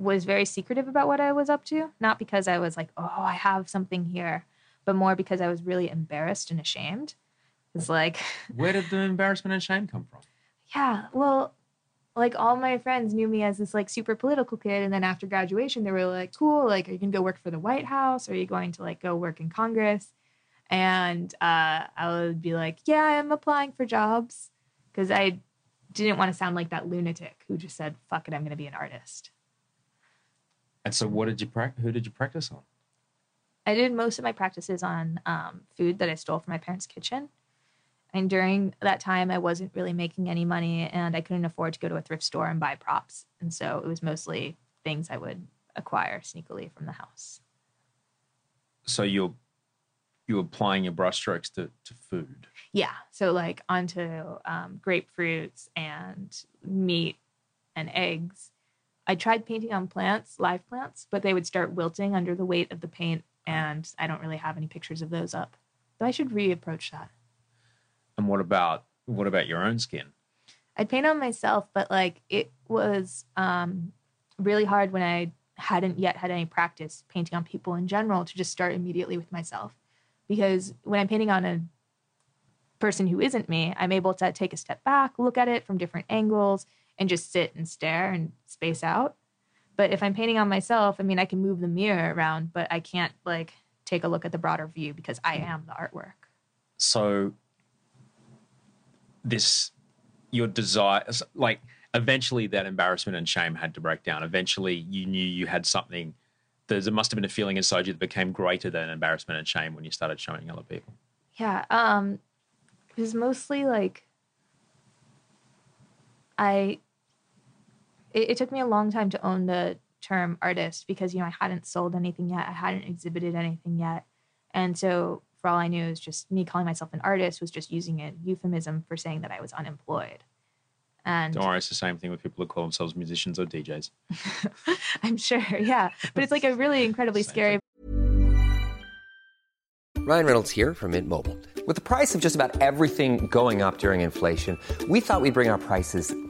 was very secretive about what I was up to, not because I was like, oh, I have something here, but more because I was really embarrassed and ashamed. It's like... Where did the embarrassment and shame come from? Yeah, well, like all my friends knew me as this like super political kid, and then after graduation they were like, cool, like are you going to go work for the White House, or are you going to like go work in Congress? And I would be like, yeah, I'm applying for jobs, because I didn't want to sound like that lunatic who just said, fuck it, I'm going to be an artist. And so what did you who did you practice on? I did most of my practices on food that I stole from my parents' kitchen. And during that time, I wasn't really making any money, and I couldn't afford to go to a thrift store and buy props. And so it was mostly things I would acquire sneakily from the house. So you're applying your brushstrokes to food? Yeah. So like onto grapefruits and meat and eggs. I tried painting on plants, live plants, but they would start wilting under the weight of the paint, and I don't really have any pictures of those up. But I should reapproach that. And what about your own skin? I'd paint on myself, but like it was really hard when I hadn't yet had any practice painting on people in general to just start immediately with myself. Because when I'm painting on a person who isn't me, I'm able to take a step back, look at it from different angles, and just sit and stare and space out. But if I'm painting on myself, I mean, I can move the mirror around, but I can't like take a look at the broader view because I am the artwork. So this, your desire, like eventually that embarrassment and shame had to break down. Eventually you knew you had something, there must have been a feeling inside you that became greater than embarrassment and shame when you started showing other people. Yeah. It was mostly like, it took me a long time to own the term artist because, you know, I hadn't sold anything yet. I hadn't exhibited anything yet. And so for all I knew, it was just me calling myself an artist was just using a euphemism for saying that I was unemployed. And don't worry, it's the same thing with people who call themselves musicians or DJs. I'm sure, yeah. But it's like a really incredibly scary. Ryan Reynolds here from Mint Mobile. With the price of just about everything going up during inflation, we thought we'd bring our prices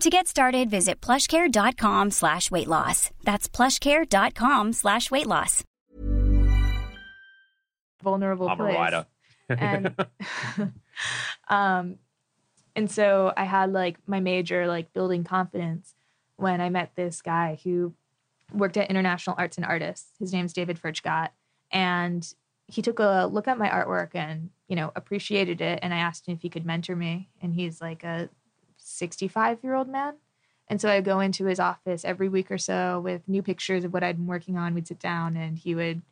To get started, visit plushcare.com/weightloss. That's plushcare.com/weightloss. Vulnerable place. I'm a writer. And, and so I had like my major, like building confidence when I met this guy who worked at International Arts and Artists. His name's David Furchgott. And he took a look at my artwork and, you know, appreciated it. And I asked him if he could mentor me. And he's like a 65-year-old man. And so I go into his office every week or so with new pictures of what I'd been working on. We'd sit down and he would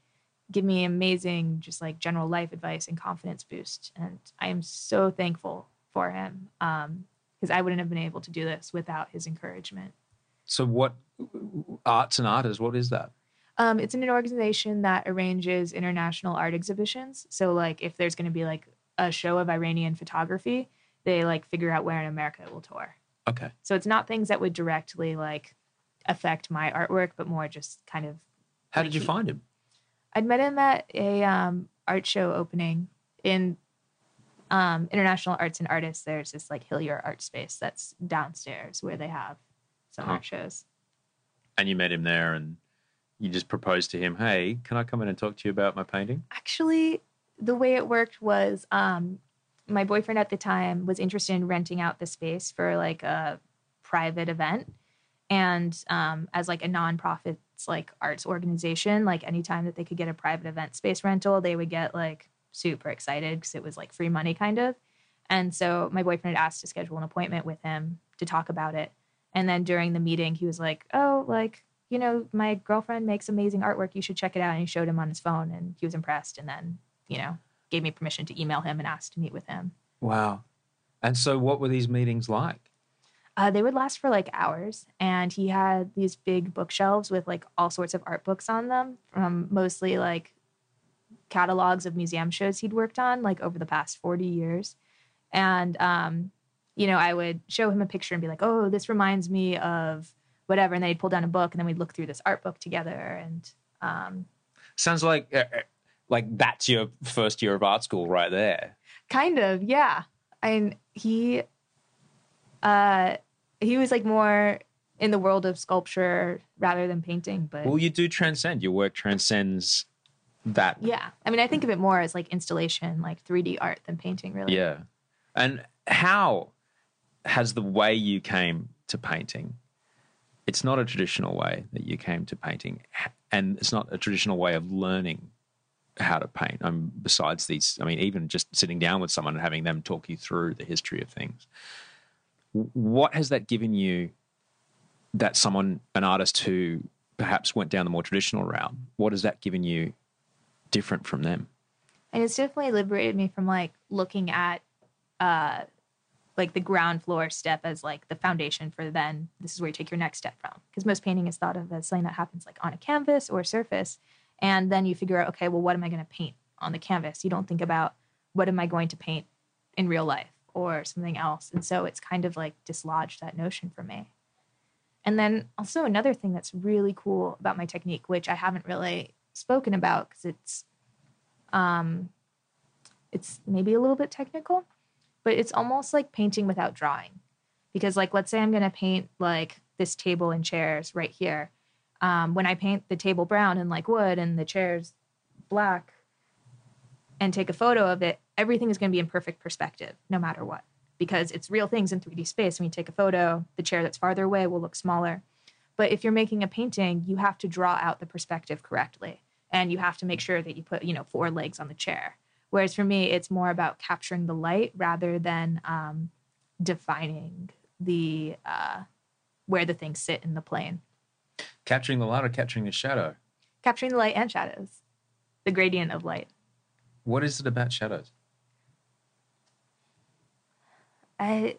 give me amazing, just like general life advice and confidence boost. And I am so thankful for him because I wouldn't have been able to do this without his encouragement. So what Arts and Artists, what is that? It's an organization that arranges international art exhibitions. So like if there's going to be like a show of Iranian photography, they like figure out where in America it will tour. Okay. So it's not things that would directly like affect my artwork, but more just kind of. How did you find him? I'd met him at a art show opening in International Arts and Artists. There's this like Hillier art space that's downstairs where they have some art shows. And you met him there and you just proposed to him, hey, can I come in and talk to you about my painting? Actually, the way it worked was my boyfriend at the time was interested in renting out the space for like a private event. And as like a nonprofit like arts organization, like anytime that they could get a private event space rental, they would get like super excited because it was like free money kind of. And so my boyfriend had asked to schedule an appointment with him to talk about it. And then during the meeting, he was like, oh, like, you know, my girlfriend makes amazing artwork. You should check it out. And he showed him on his phone and he was impressed. And then, you know, gave me permission to email him and asked to meet with him. Wow. And so what were these meetings like? They would last for like hours. And he had these big bookshelves with like all sorts of art books on them, from mostly like catalogs of museum shows he'd worked on like over the past 40 years. And, you know, I would show him a picture and be like, oh, this reminds me of whatever. And then he'd pull down a book and then we'd look through this art book together. And sounds like that's your first year of art school right there. Kind of, yeah. And he was like more in the world of sculpture rather than painting. But well, you do transcend. Your work transcends that. Yeah. I mean, I think of it more as like installation, like 3D art than painting, really. Yeah. And how has the way you came to painting, it's not a traditional way that you came to painting, and it's not a traditional way of learning how to paint. Besides these, I mean, even just sitting down with someone and having them talk you through the history of things. What has that given you, that someone, an artist who perhaps went down the more traditional route, what has that given you different from them? And it's definitely liberated me from like looking at like the ground floor step as like the foundation for then this is where you take your next step from. Because most painting is thought of as something that happens like on a canvas or a surface. And then you figure out, okay, well, what am I going to paint on the canvas? You don't think about what am I going to paint in real life or something else. And so it's kind of like dislodged that notion for me. And then also another thing that's really cool about my technique, which I haven't really spoken about because it's maybe a little bit technical, but it's almost like painting without drawing. Because like, let's say I'm going to paint like this table and chairs right here. When I paint the table brown and like wood and the chairs black and take a photo of it, everything is going to be in perfect perspective no matter what, because it's real things in 3D space. When you take a photo, the chair that's farther away will look smaller. But if you're making a painting, you have to draw out the perspective correctly. And you have to make sure that you put, you know, four legs on the chair. Whereas for me, it's more about capturing the light rather than defining the where the things sit in the plane. Capturing the light or capturing the shadow? Capturing the light and shadows. The gradient of light. What is it about shadows? I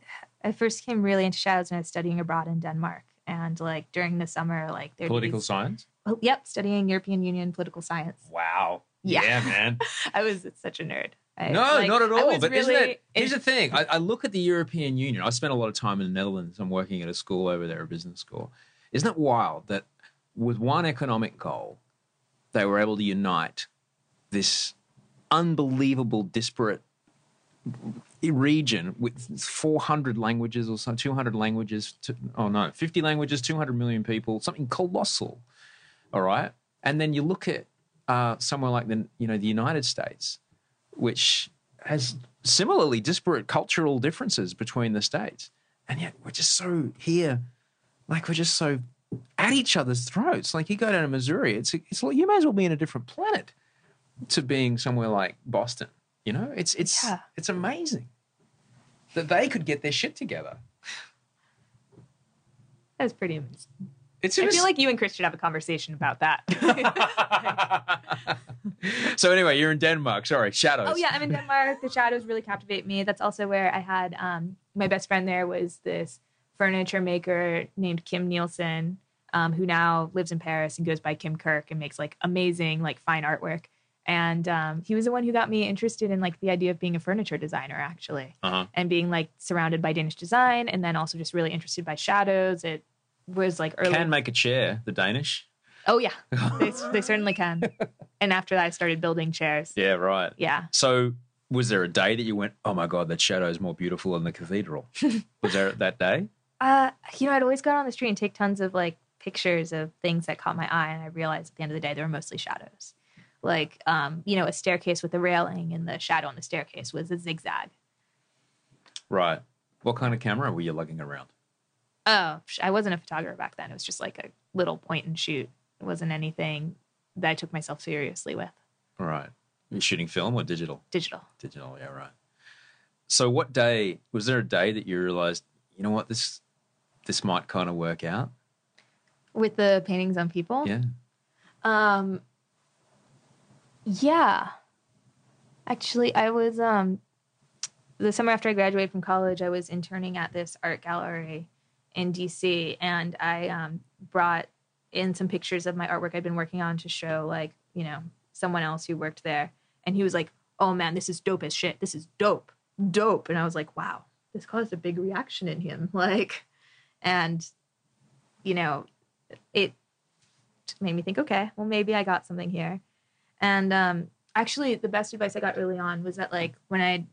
first came really into shadows when I was studying abroad in Denmark. And like during the summer, like there'd Political be science? Well, yep, studying European Union political science. Wow. Yeah, man. I was such a nerd. Not at all. But really, here's the thing. I look at the European Union. I spent a lot of time in the Netherlands. I'm working at a school over there, a business school. Isn't it wild that with one economic goal, they were able to unite this unbelievable, disparate region with 400 languages or so, 200 languages, 50 languages, 200 million people, something colossal, all right? And then you look at somewhere like the United States, which has similarly disparate cultural differences between the states, and yet we're just so here. Like, we're just so at each other's throats. Like, you go down to Missouri, it's like you may as well be in a different planet to being somewhere like Boston, you know? It's amazing that they could get their shit together. That's pretty amazing. I feel like you and Chris should have a conversation about that. So anyway, you're in Denmark. Sorry, shadows. Oh, yeah, I'm in Denmark. The shadows really captivate me. That's also where I had my best friend there was this furniture maker named Kim Nielsen, who now lives in Paris and goes by Kim Kirk and makes like amazing, like fine artwork. And he was the one who got me interested in like the idea of being a furniture designer, actually, and being like surrounded by Danish design, and then also just really interested by shadows. It was like early. Can make a chair, the Danish. Oh yeah, they certainly can. And after that, I started building chairs. Yeah, right. Yeah. So was there a day that you went, oh my God, that shadow is more beautiful than the cathedral? Was there that day? I'd always go out on the street and take tons of like pictures of things that caught my eye, and I realized at the end of the day they were mostly shadows. Like, a staircase with a railing, and the shadow on the staircase was a zigzag. Right. What kind of camera were you lugging around? Oh, I wasn't a photographer back then. It was just like a little point and shoot. It wasn't anything that I took myself seriously with. Right. You're shooting film or digital? Digital, yeah, right. So was there a day that you realized, you know what, this might kind of work out? With the paintings on people? Yeah. Yeah. Actually, I was the summer after I graduated from college, I was interning at this art gallery in D.C. and I brought in some pictures of my artwork I'd been working on to show, like, you know, someone else who worked there. And he was like, oh, man, this is dope as shit. This is dope. Dope. And I was like, wow, this caused a big reaction in him. Like, and, you know, it made me think, okay, well, maybe I got something here. And actually, the best advice I got early on was that, like, when I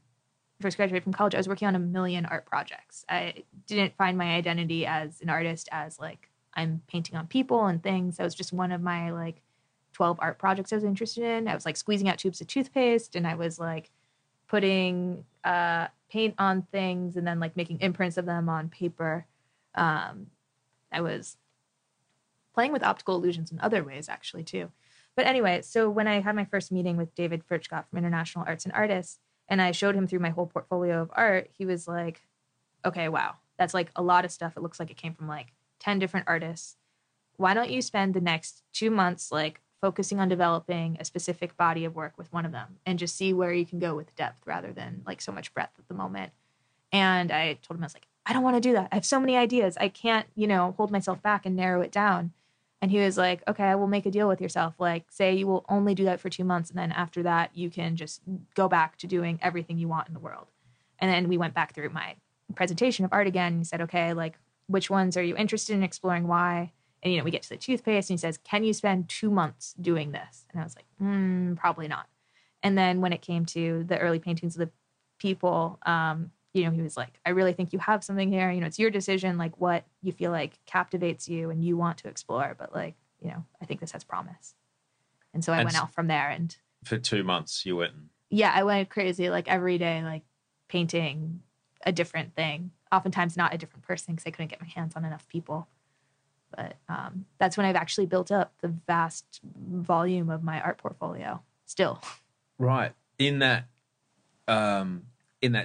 first graduated from college, I was working on a million art projects. I didn't find my identity as an artist as, like, I'm painting on people and things. That was just one of my, like, 12 art projects I was interested in. I was, like, squeezing out tubes of toothpaste, and I was, like, putting paint on things and then, like, making imprints of them on paper. I was playing with optical illusions in other ways, actually, too. But anyway, so when I had my first meeting with David Fritschgott from International Arts and Artists, and I showed him through my whole portfolio of art, he was like, okay, wow, that's, like, a lot of stuff. It looks like it came from, like, 10 different artists. Why don't you spend the next 2 months, like, focusing on developing a specific body of work with one of them and just see where you can go with depth rather than, like, so much breadth at the moment. And I told him, I was like, I don't want to do that. I have so many ideas. I can't, you know, hold myself back and narrow it down. And he was like, okay, I will make a deal with yourself. Like, say you will only do that for 2 months. And then after that, you can just go back to doing everything you want in the world. And then we went back through my presentation of art again. And he said, okay, like, which ones are you interested in exploring? Why? And, you know, we get to the toothpaste, and he says, can you spend 2 months doing this? And I was like, probably not. And then when it came to the early paintings of the people, you know, he was like, I really think you have something here. You know, it's your decision, like, what you feel like captivates you and you want to explore. But, like, you know, I think this has promise. And so I went out from there. And for 2 months you went. Yeah, I went crazy, like, every day, like, painting a different thing. Oftentimes not a different person because I couldn't get my hands on enough people. But that's when I've actually built up the vast volume of my art portfolio still. Right. In that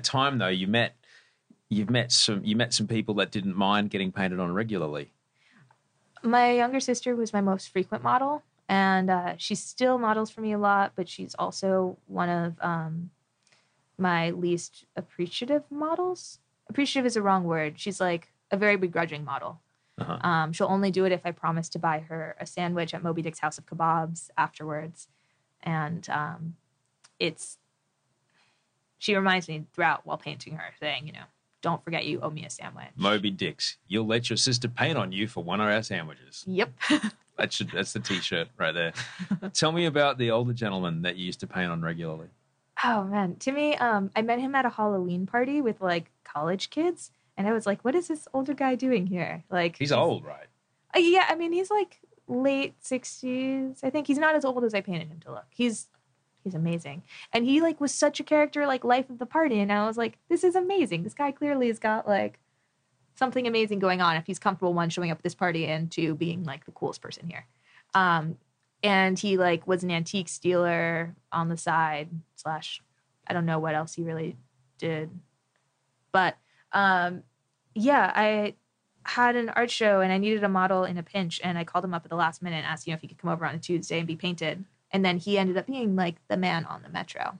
time, though, you met some people that didn't mind getting painted on regularly. My younger sister was my most frequent model, and she still models for me a lot, but she's also one of my least appreciative models. Appreciative is the wrong word. She's, like, a very begrudging model. Uh-huh. She'll only do it if I promise to buy her a sandwich at Moby Dick's House of Kebabs afterwards. And she reminds me throughout while painting her, saying, you know, don't forget you owe me a sandwich. Moby Dick's, you'll let your sister paint on you for one of our sandwiches. Yep. That's the T-shirt right there. Tell me about the older gentleman that you used to paint on regularly. Oh, man. To me, I met him at a Halloween party with, like, college kids. And I was like, what is this older guy doing here? Like, he's old, right? Yeah, I mean, he's, like, late 60s. I think he's not as old as I painted him to look. He's amazing. And he, like, was such a character, like, life of the party. And I was like, this is amazing. This guy clearly has got, like, something amazing going on if he's comfortable, one, showing up at this party, and two, being, like, the coolest person here. And he, like, was an antiques dealer on the side, / I don't know what else he really did. But... yeah, I had an art show and I needed a model in a pinch, and I called him up at the last minute and asked, you know, if he could come over on a Tuesday and be painted. And then he ended up being, like, the man on the metro.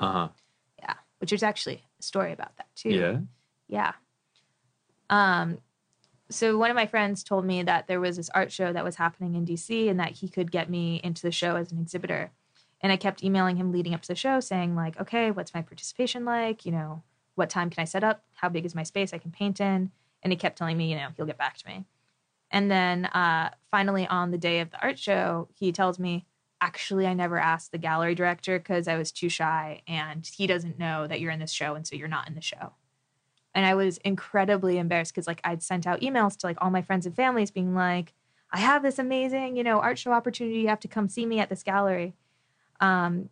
Uh-huh. Yeah. Which is actually a story about that too. Yeah. Yeah. So one of my friends told me that there was this art show that was happening in DC and that he could get me into the show as an exhibitor. And I kept emailing him leading up to the show saying, like, okay, what's my participation like? You know, what time can I set up? How big is my space I can paint in? And he kept telling me, you know, he'll get back to me. And then finally on the day of the art show, he tells me, actually, I never asked the gallery director because I was too shy and he doesn't know that you're in this show and so you're not in the show. And I was incredibly embarrassed because, like, I'd sent out emails to, like, all my friends and families being like, I have this amazing, you know, art show opportunity. You have to come see me at this gallery. And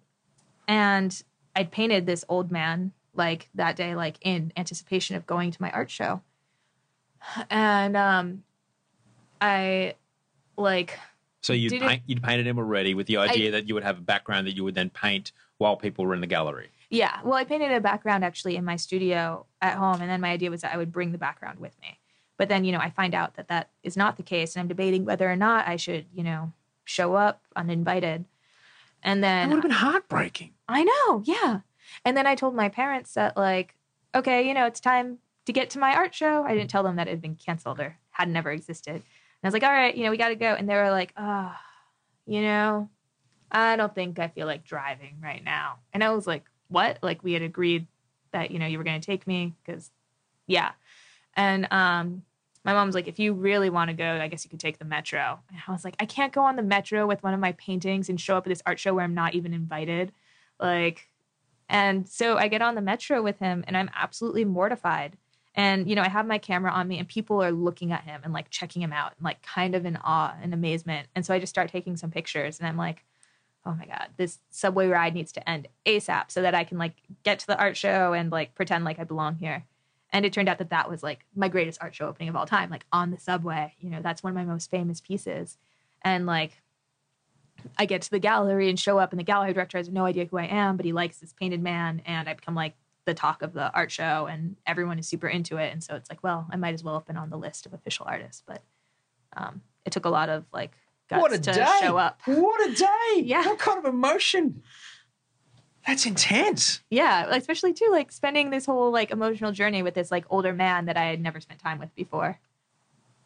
I'd painted this old man, like, that day, like, in anticipation of going to my art show. And I, like... So you'd painted him already with the idea that you would have a background that you would then paint while people were in the gallery. Yeah. Well, I painted a background, actually, in my studio at home, and then my idea was that I would bring the background with me. But then, you know, I find out that that is not the case, and I'm debating whether or not I should, you know, show up uninvited. And then... That would have been heartbreaking. I know, yeah. And then I told my parents that, like, okay, you know, it's time to get to my art show. I didn't tell them that it had been canceled or had never existed. And I was like, all right, we got to go. And they were like, oh, I don't think I feel like driving right now. And I was like, what? Like, we had agreed that, you were going to take me because, yeah. And my mom's like, if you really want to go, I guess you could take the metro. And I was like, I can't go on the metro with one of my paintings and show up at this art show where I'm not even invited. Like, and so I get on the metro with him and I'm absolutely mortified. And, I have my camera on me and people are looking at him and like checking him out and like kind of in awe and amazement. And so I just start taking some pictures and I'm like, oh my God, this subway ride needs to end ASAP so that I can like get to the art show and like pretend like I belong here. And it turned out that that was like my greatest art show opening of all time, like on the subway. That's one of my most famous pieces. And like I get to the gallery and show up and the gallery director has no idea who I am, but he likes this painted man. And I become like the talk of the art show and everyone is super into it. And so it's like, well, I might as well have been on the list of official artists. But it took a lot of like guts to show up. What a day. Yeah. What kind of emotion? That's intense. Yeah. Especially too, like spending this whole like emotional journey with this like older man that I had never spent time with before.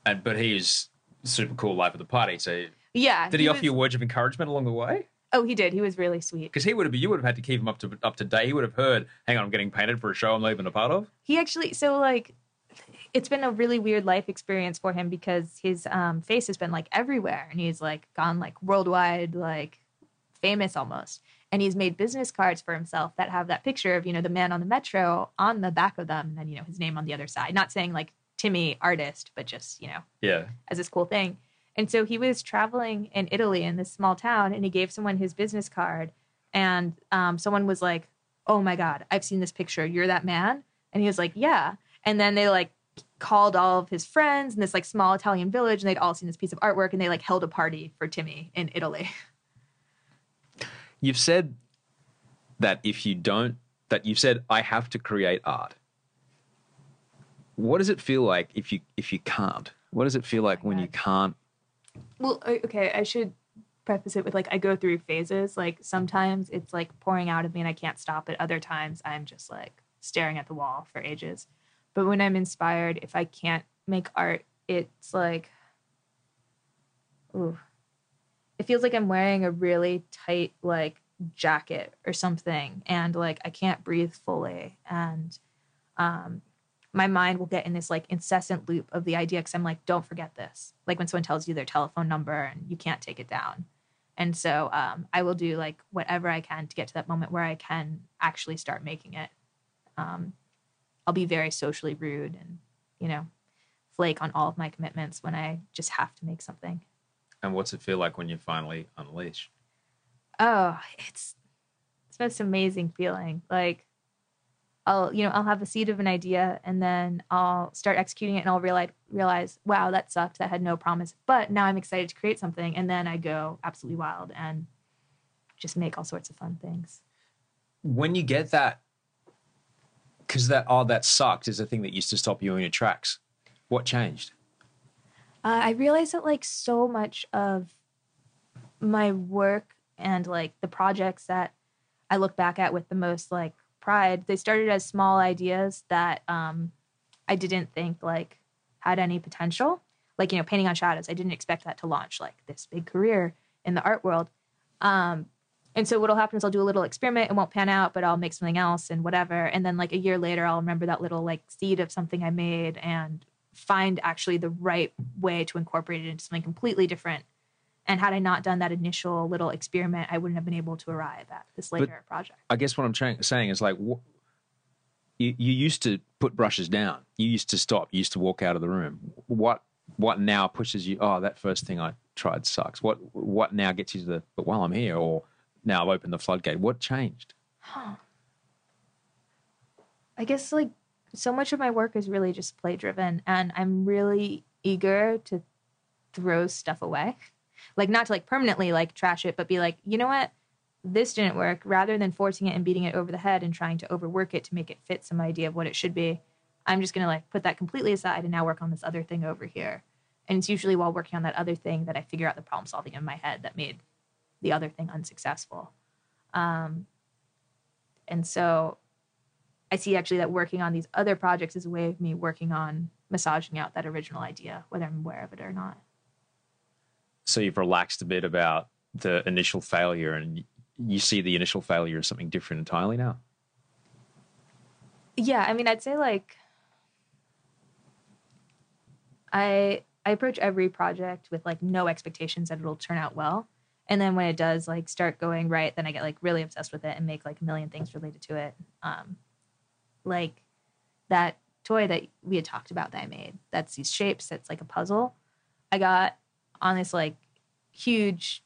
But he is super cool life of the party. So yeah. Did he offer you words of encouragement along the way? Oh, he did. He was really sweet. Because you would have had to keep him up to date. He would have heard, hang on, I'm getting painted for a show I'm not even a part of. He actually, it's been a really weird life experience for him because his face has been like everywhere. And he's like gone like worldwide, like famous almost. And he's made business cards for himself that have that picture of, the man on the metro on the back of them. And then, his name on the other side. Not saying like Timmy artist, but just, yeah, as this cool thing. And so he was traveling in Italy in this small town and he gave someone his business card and someone was like, oh my God, I've seen this picture. You're that man? And he was like, yeah. And then they like called all of his friends in this like small Italian village and they'd all seen this piece of artwork and they like held a party for Timmy in Italy. You've said that I have to create art. What does it feel like if you can't? What does it feel like when you can't? Well, okay, I should preface it with, I go through phases. Sometimes it's, pouring out of me and I can't stop it. Other times I'm just, staring at the wall for ages. But when I'm inspired, if I can't make art, it's, ooh. It feels like I'm wearing a really tight, jacket or something. And, I can't breathe fully. And my mind will get in this incessant loop of the idea because I'm don't forget this. When someone tells you their telephone number and you can't take it down. And so I will do whatever I can to get to that moment where I can actually start making it. I'll be very socially rude and, flake on all of my commitments when I just have to make something. And what's it feel like when you finally unleash? Oh, it's the most amazing feeling. I'll have a seed of an idea and then I'll start executing it and I'll realize, wow, that sucked. That had no promise. But now I'm excited to create something. And then I go absolutely wild and just make all sorts of fun things. When you get that, because that sucked is the thing that used to stop you in your tracks. What changed? I realized that so much of my work and the projects that I look back at with the most pride, they started as small ideas that I didn't think had any potential. Painting on shadows, I didn't expect that to launch this big career in the art world. And so what'll happen is I'll do a little experiment. It won't pan out, but I'll make something else and whatever. And then a year later, I'll remember that little seed of something I made and find actually the right way to incorporate it into something completely different. And had I not done that initial little experiment, I wouldn't have been able to arrive at this later project. I guess what I'm saying is you used to put brushes down. You used to stop. You used to walk out of the room. What now pushes you, oh, that first thing I tried sucks. What now gets you to the, but while I'm here or now I've opened the floodgate, what changed? Huh. I guess so much of my work is really just play driven and I'm really eager to throw stuff away. Not to permanently trash it, but be you know what? This didn't work. Rather than forcing it and beating it over the head and trying to overwork it to make it fit some idea of what it should be, I'm just going to put that completely aside and now work on this other thing over here. And it's usually while working on that other thing that I figure out the problem solving in my head that made the other thing unsuccessful. And so I see actually that working on these other projects is a way of me working on massaging out that original idea, whether I'm aware of it or not. So you've relaxed a bit about the initial failure, and you see the initial failure as something different entirely now? Yeah, I mean, I'd say like I approach every project with like no expectations that it'll turn out well. And then when it does like start going right, then I get like really obsessed with it and make like a million things related to it. Like that toy that we had talked about that I made, that's these shapes, that's like a puzzle. I got on this like huge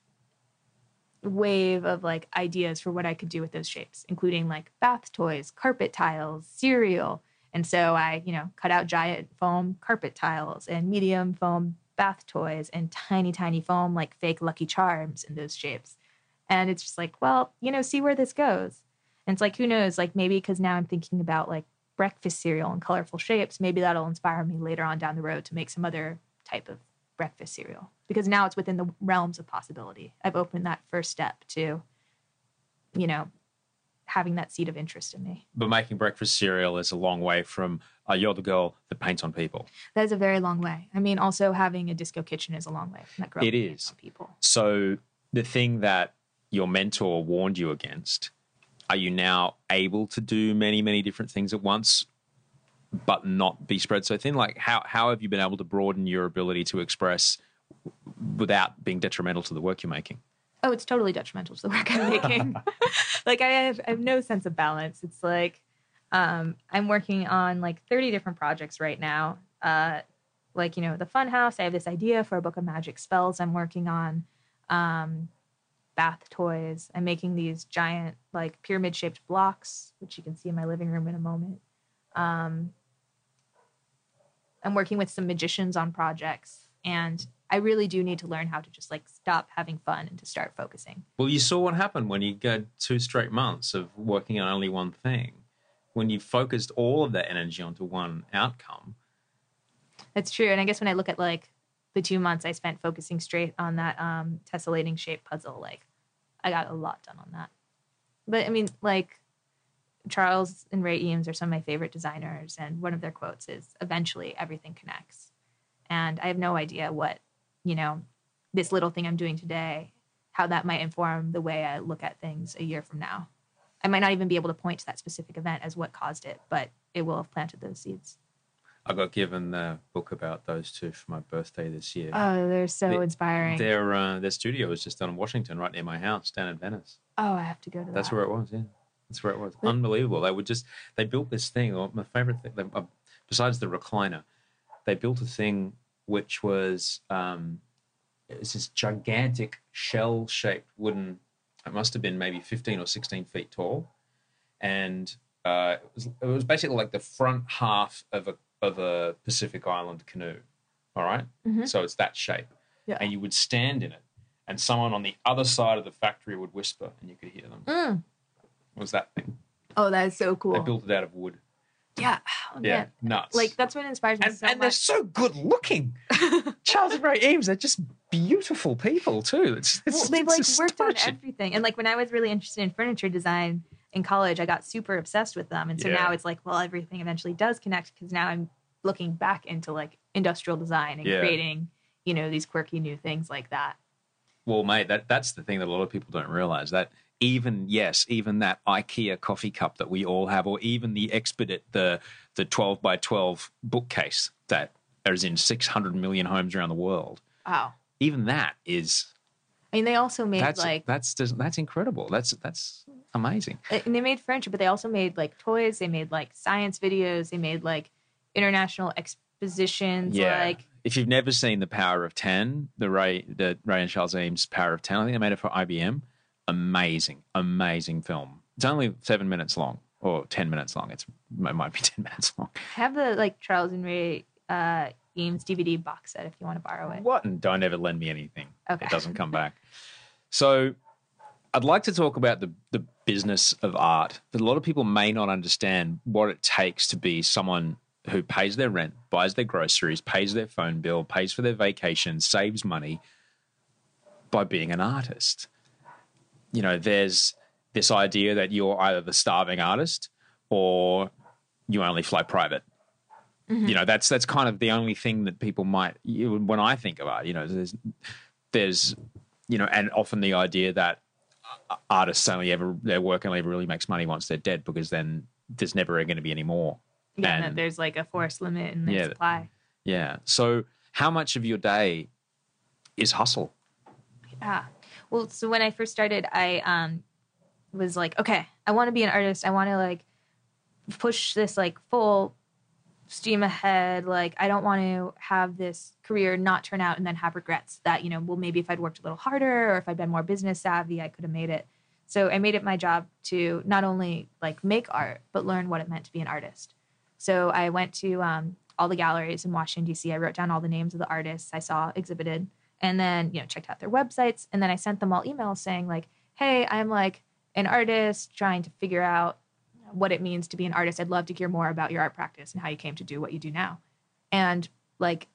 wave of like ideas for what I could do with those shapes, including like bath toys, carpet tiles, cereal. And so I, you know, cut out giant foam carpet tiles and medium foam bath toys and tiny, tiny foam, like fake Lucky Charms in those shapes. And it's just like, well, you know, see where this goes. And it's like, who knows, like maybe because now I'm thinking about like breakfast cereal and colorful shapes, maybe that'll inspire me later on down the road to make some other type of breakfast cereal. Because now it's within the realms of possibility. I've opened that first step to, you know, having that seed of interest in me. But making breakfast cereal is a long way from, you're the girl that paints on people. That is a very long way. I mean, also having a disco kitchen is a long way from that girl that paints on people. So the thing that your mentor warned you against, are you now able to do many, many different things at once, but not be spread so thin? Like how have you been able to broaden your ability to express without being detrimental to the work you're making? Oh, it's totally detrimental to the work I'm making. Like I have no sense of balance. It's like I'm working on like 30 different projects right now. Like, you know, the fun house. I have this idea for a book of magic spells I'm working on. Bath toys. I'm making these giant like pyramid-shaped blocks, which you can see in my living room in a moment. I'm working with some magicians on projects, and I really do need to learn how to just like stop having fun and to start focusing. Well, you saw what happened when you got 2 straight months of working on only one thing. When you focused all of that energy onto one outcome. That's true. And I guess when I look at like the 2 months I spent focusing straight on that tessellating shape puzzle, like I got a lot done on that. But I mean, like Charles and Ray Eames are some of my favorite designers, and one of their quotes is, eventually everything connects. And I have no idea what, you know, this little thing I'm doing today, how that might inform the way I look at things a year from now. I might not even be able to point to that specific event as what caused it, but it will have planted those seeds. I got given the book about those two for my birthday this year. Oh, they're so inspiring. Their studio was just done in Washington, right near my house, down in Venice. Oh, I have to go to that. That's where it was, yeah. That's where it was. Unbelievable. They built this thing, or my favorite thing, besides the recliner, they built a thing which was it was this gigantic shell-shaped wooden, it must have been maybe 15 or 16 feet tall, and it was basically like the front half of a Pacific Island canoe, all right? Mm-hmm. So it's that shape. Yeah. And you would stand in it, and someone on the other side of the factory would whisper, and you could hear them. Mm. It was that thing. Oh, that is so cool. They built it out of wood. Yeah. Oh, yeah, man. Nuts. Like, that's what inspires me so much. And they're so good looking. Charles and Ray Eames, they're just beautiful people too. They've worked on everything. And like when I was really interested in furniture design in college, I got super obsessed with them. And so now it's like, well, everything eventually does connect, because now I'm looking back into like industrial design and creating, you know, these quirky new things like that. Well, mate, that's the thing that a lot of people don't realize, that even that IKEA coffee cup that we all have, or even the Expedit, the 12 by 12 bookcase that is in 600 million homes around the world. Wow. Even that is... I mean, they also made That's incredible. That's amazing. And they made furniture, but they also made like toys. They made like science videos. They made like international expositions. Yeah. If you've never seen The Power of Ten, the Ray and Charles Eames Power of Ten, I think they made it for IBM. Amazing film. It's only 7 minutes long, or 10 minutes long. It might be 10 minutes long. I have the like Charles and Ray Eames DVD box set if you want to borrow it. What? And don't ever lend me anything. Okay. It doesn't come back. So I'd like to talk about the business of art, but a lot of people may not understand what it takes to be someone who pays their rent, buys their groceries, pays their phone bill, pays for their vacation, saves money by being an artist. You know, there's this idea that you're either the starving artist or you only fly private. Mm-hmm. You know, that's kind of the only thing that people might, when I think about, you know, there's, you know, and often the idea that artists only ever, their work only ever really makes money once they're dead, because then there's never going to be any more. Yeah, and that there's like a forced limit in their supply. Yeah. So how much of your day is hustle? Yeah. Well, so when I first started, I was like, okay, I want to be an artist. I want to like push this like full steam ahead. Like, I don't want to have this career not turn out and then have regrets that, you know, well, maybe if I'd worked a little harder or if I'd been more business savvy, I could have made it. So I made it my job to not only like make art, but learn what it meant to be an artist. So I went to all the galleries in Washington, D.C. I wrote down all the names of the artists I saw exhibited, and then, you know, checked out their websites. And then I sent them all emails saying like, hey, I'm like an artist trying to figure out what it means to be an artist. I'd love to hear more about your art practice and how you came to do what you do now. And like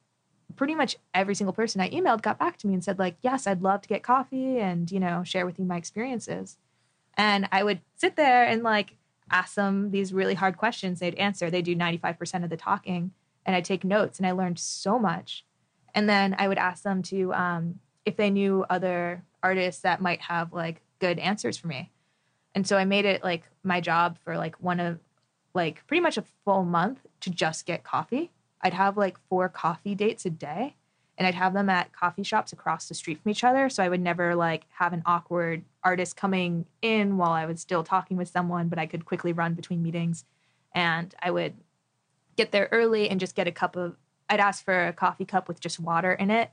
pretty much every single person I emailed got back to me and said like, yes, I'd love to get coffee and, you know, share with you my experiences. And I would sit there and like ask them these really hard questions. They'd answer. They do 95% of the talking. And I take notes, and I learned so much. And then I would ask them to, if they knew other artists that might have like good answers for me. And so I made it like my job for like pretty much a full month to just get coffee. I'd have like 4 coffee dates a day, and I'd have them at coffee shops across the street from each other. So I would never like have an awkward artist coming in while I was still talking with someone, but I could quickly run between meetings. And I would get there early and just get I'd ask for a coffee cup with just water in it.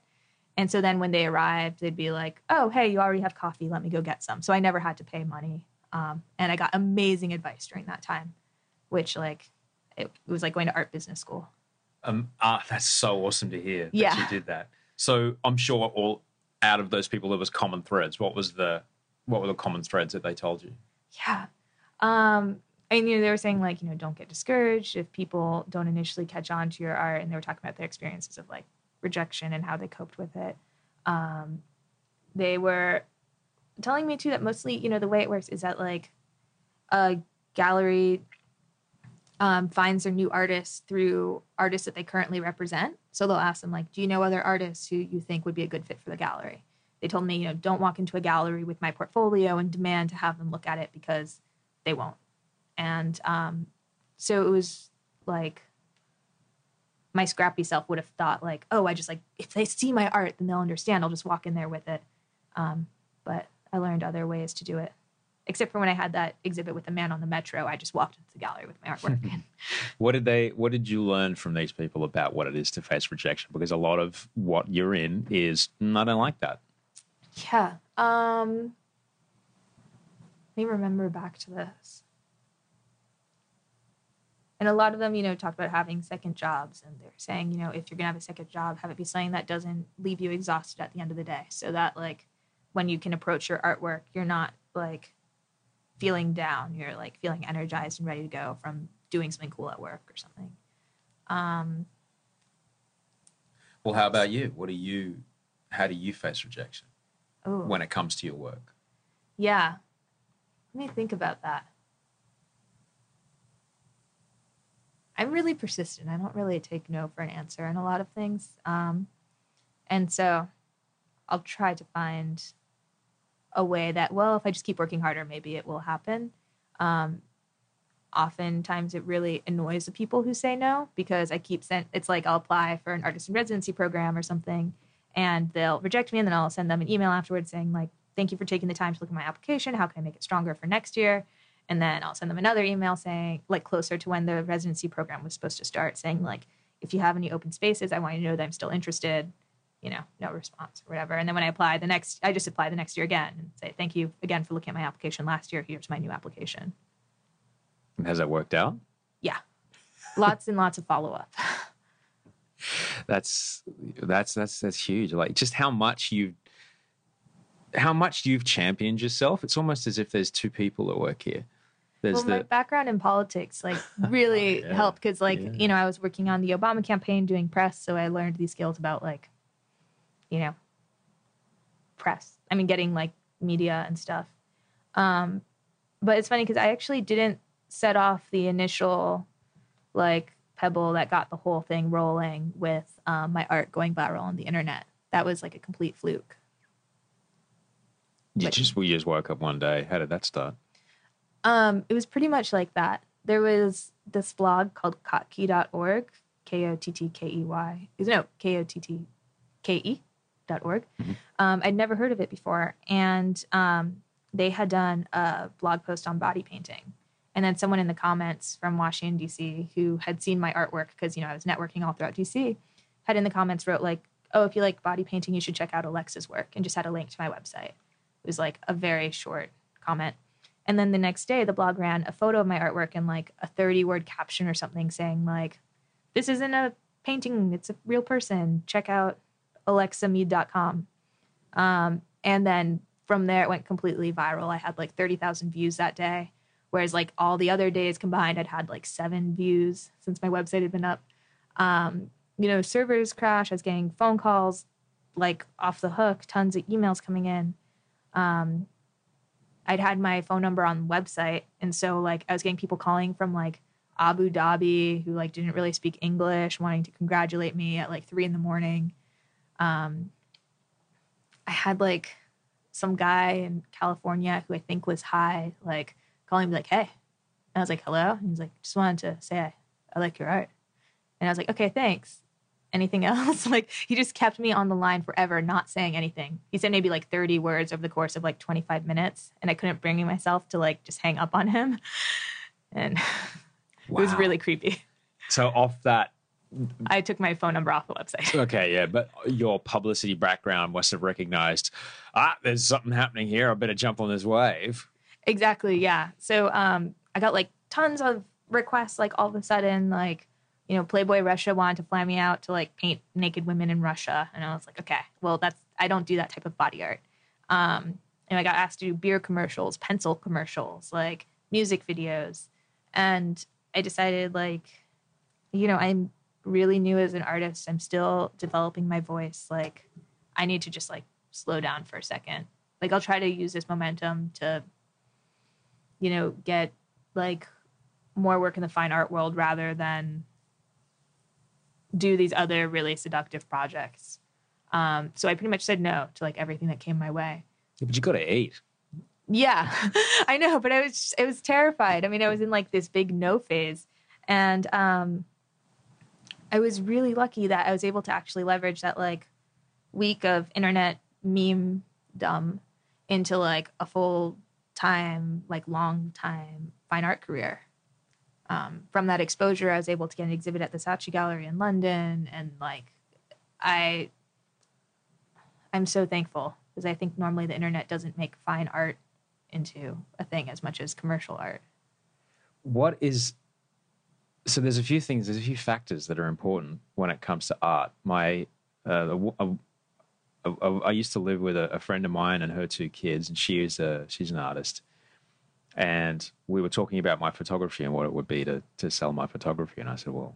And so then when they arrived, they'd be like, oh, hey, you already have coffee. Let me go get some. So I never had to pay money. And I got amazing advice during that time, which like it was like going to art business school. That's so awesome to hear that you did that. So I'm sure all out of those people, there was common threads. What were the common threads that they told you? Yeah. And, you know, they were saying, like, you know, don't get discouraged if people don't initially catch on to your art. And they were talking about their experiences of, like, rejection and how they coped with it. They were telling me, too, that mostly, you know, the way it works is that, like, a gallery finds their new artists through artists that they currently represent. So they'll ask them, like, do you know other artists who you think would be a good fit for the gallery? They told me, you know, don't walk into a gallery with my portfolio and demand to have them look at it, because they won't. And so it was like my scrappy self would have thought like, oh, I just like, if they see my art, then they'll understand. I'll just walk in there with it. But I learned other ways to do it. Except for when I had that exhibit with the man on the metro, I just walked into the gallery with my artwork. What did you learn from these people about what it is to face rejection? Because a lot of what you're in is, I don't like that. Yeah. Let me remember back to this. And a lot of them, you know, talked about having second jobs, and they're saying, you know, if you're going to have a second job, have it be something that doesn't leave you exhausted at the end of the day, so that, like, when you can approach your artwork, you're not, like, feeling down. You're, like, feeling energized and ready to go from doing something cool at work or something. Well, how about you? How do you face rejection when it comes to your work? Yeah. Let me think about that. I'm really persistent. I don't really take no for an answer in a lot of things. And so I'll try to find a way that, well, if I just keep working harder, maybe it will happen. Oftentimes it really annoys the people who say no, because it's like I'll apply for an artist in residency program or something, and they'll reject me, and then I'll send them an email afterwards saying, like, thank you for taking the time to look at my application. How can I make it stronger for next year? And then I'll send them another email saying, like, closer to when the residency program was supposed to start, saying, like, if you have any open spaces, I want you to know that I'm still interested. You know, no response or whatever. And then when I just apply the next year again and say, thank you again for looking at my application last year. Here's my new application. And has that worked out? Yeah. Lots and lots of follow-up. That's huge. Like, just how much you've championed yourself. It's almost as if there's two people at work here. My background in politics, like, really helped, because, like, you know, I was working on the Obama campaign doing press, so I learned these skills about, like, you know, press. I mean, getting, like, media and stuff. But it's funny because I actually didn't set off the initial like pebble that got the whole thing rolling with my art going viral on the internet. That was like a complete fluke. You just woke up one day. How did that start? It was pretty much like that. There was this blog called kottke.org, kottke.org. Mm-hmm. I'd never heard of it before. And they had done a blog post on body painting. And then someone in the comments from Washington, D.C., who had seen my artwork because, I was networking all throughout D.C., had in the comments wrote like, oh, if you like body painting, you should check out Alexa's work, and just had a link to my website. It was like a very short comment. And then the next day, the blog ran a photo of my artwork and like a 30-word caption or something saying like, this isn't a painting, it's a real person. Check out alexameade.com. And then from there, it went completely viral. I had like 30,000 views that day, whereas like all the other days combined, I'd had like 7 views since my website had been up. Servers crashed. I was getting phone calls like off the hook, tons of emails coming in. I'd had my phone number on the website. And so like I was getting people calling from like Abu Dhabi who like didn't really speak English, wanting to congratulate me at like 3 a.m. I had like some guy in California who I think was high, like calling me like, hey, and I was like, hello. And he was like, just wanted to say, I like your art. And I was like, okay, thanks. Anything else? Like he just kept me on the line forever, not saying anything. He said maybe like 30 words over the course of like 25 minutes. And I couldn't bring myself to like just hang up on him. And wow. It was really creepy. So off that, I took my phone number off the website. Okay, yeah, but your publicity background must have recognized, there's something happening here. I better jump on this wave. Exactly, yeah. So I got like tons of requests, like all of a sudden, like, Playboy Russia wanted to fly me out to like paint naked women in Russia. And I was like, okay, well, I don't do that type of body art. And I got asked to do beer commercials, pencil commercials, like music videos. And I decided like, I'm really new as an artist. I'm still developing my voice. Like I need to just like slow down for a second. Like I'll try to use this momentum to, get like more work in the fine art world rather than do these other really seductive projects. So I pretty much said no to like everything that came my way. Yeah, but you got to eat. Yeah, I know. But I was terrified. I was in like this big no phase. And I was really lucky that I was able to actually leverage that like week of internet meme-dom into like a full-time, like long-time fine art career. From that exposure, I was able to get an exhibit at the Saatchi Gallery in London. And like, I'm so thankful because I think normally the internet doesn't make fine art into a thing as much as commercial art. So there's a few factors that are important when it comes to art. I used to live with a friend of mine and her 2 kids, and she's an artist. And we were talking about my photography and what it would be to sell my photography. And I said, well,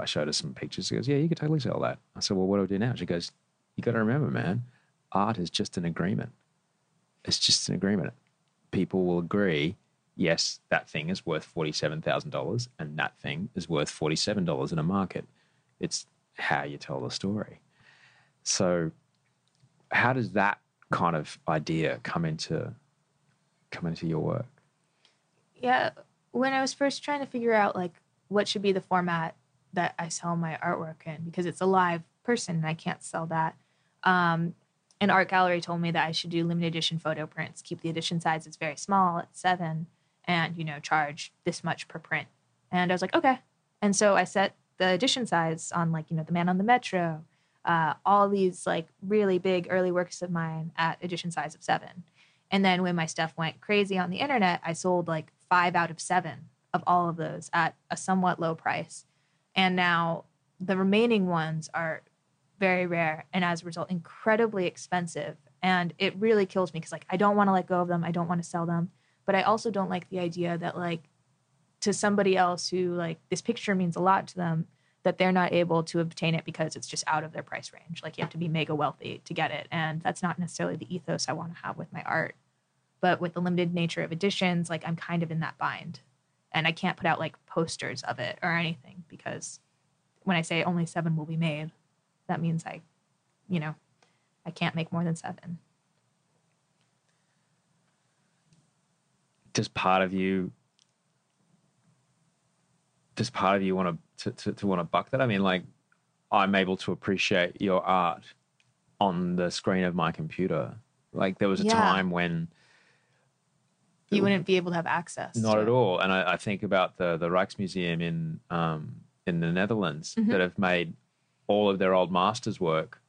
I showed her some pictures. She goes, yeah, you could totally sell that. I said, well, what do I do now? She goes, you got to remember, man, art is just an agreement. It's just an agreement. People will agree, yes, that thing is worth $47,000 and that thing is worth $47 in a market. It's how you tell the story. So how does that kind of idea come into your work? Yeah, when I was first trying to figure out like what should be the format that I sell my artwork in, because it's a live person and I can't sell that, an art gallery told me that I should do limited edition photo prints, keep the edition sizes very small at 7, and, charge this much per print. And I was like, okay. And so I set the edition size on like, The Man on the Metro, all these like really big early works of mine at edition size of 7. And then when my stuff went crazy on the internet, I sold like 5 out of 7 of all of those at a somewhat low price. And now the remaining ones are very rare and as a result, incredibly expensive. And it really kills me because like, I don't want to let go of them. I don't want to sell them. But I also don't like the idea that like to somebody else who like this picture means a lot to them, that they're not able to obtain it because it's just out of their price range. Like you have to be mega wealthy to get it. And that's not necessarily the ethos I want to have with my art. But with the limited nature of editions, like I'm kind of in that bind. And I can't put out like posters of it or anything, because when I say only 7 will be made, that means I can't make more than 7. Does part of you want to want to buck that? I mean, like, I'm able to appreciate your art on the screen of my computer. Like, there was a time when you wouldn't be able to have access. Not at all. And I think about the Rijksmuseum in the Netherlands, mm-hmm. that have made all of their old masters' work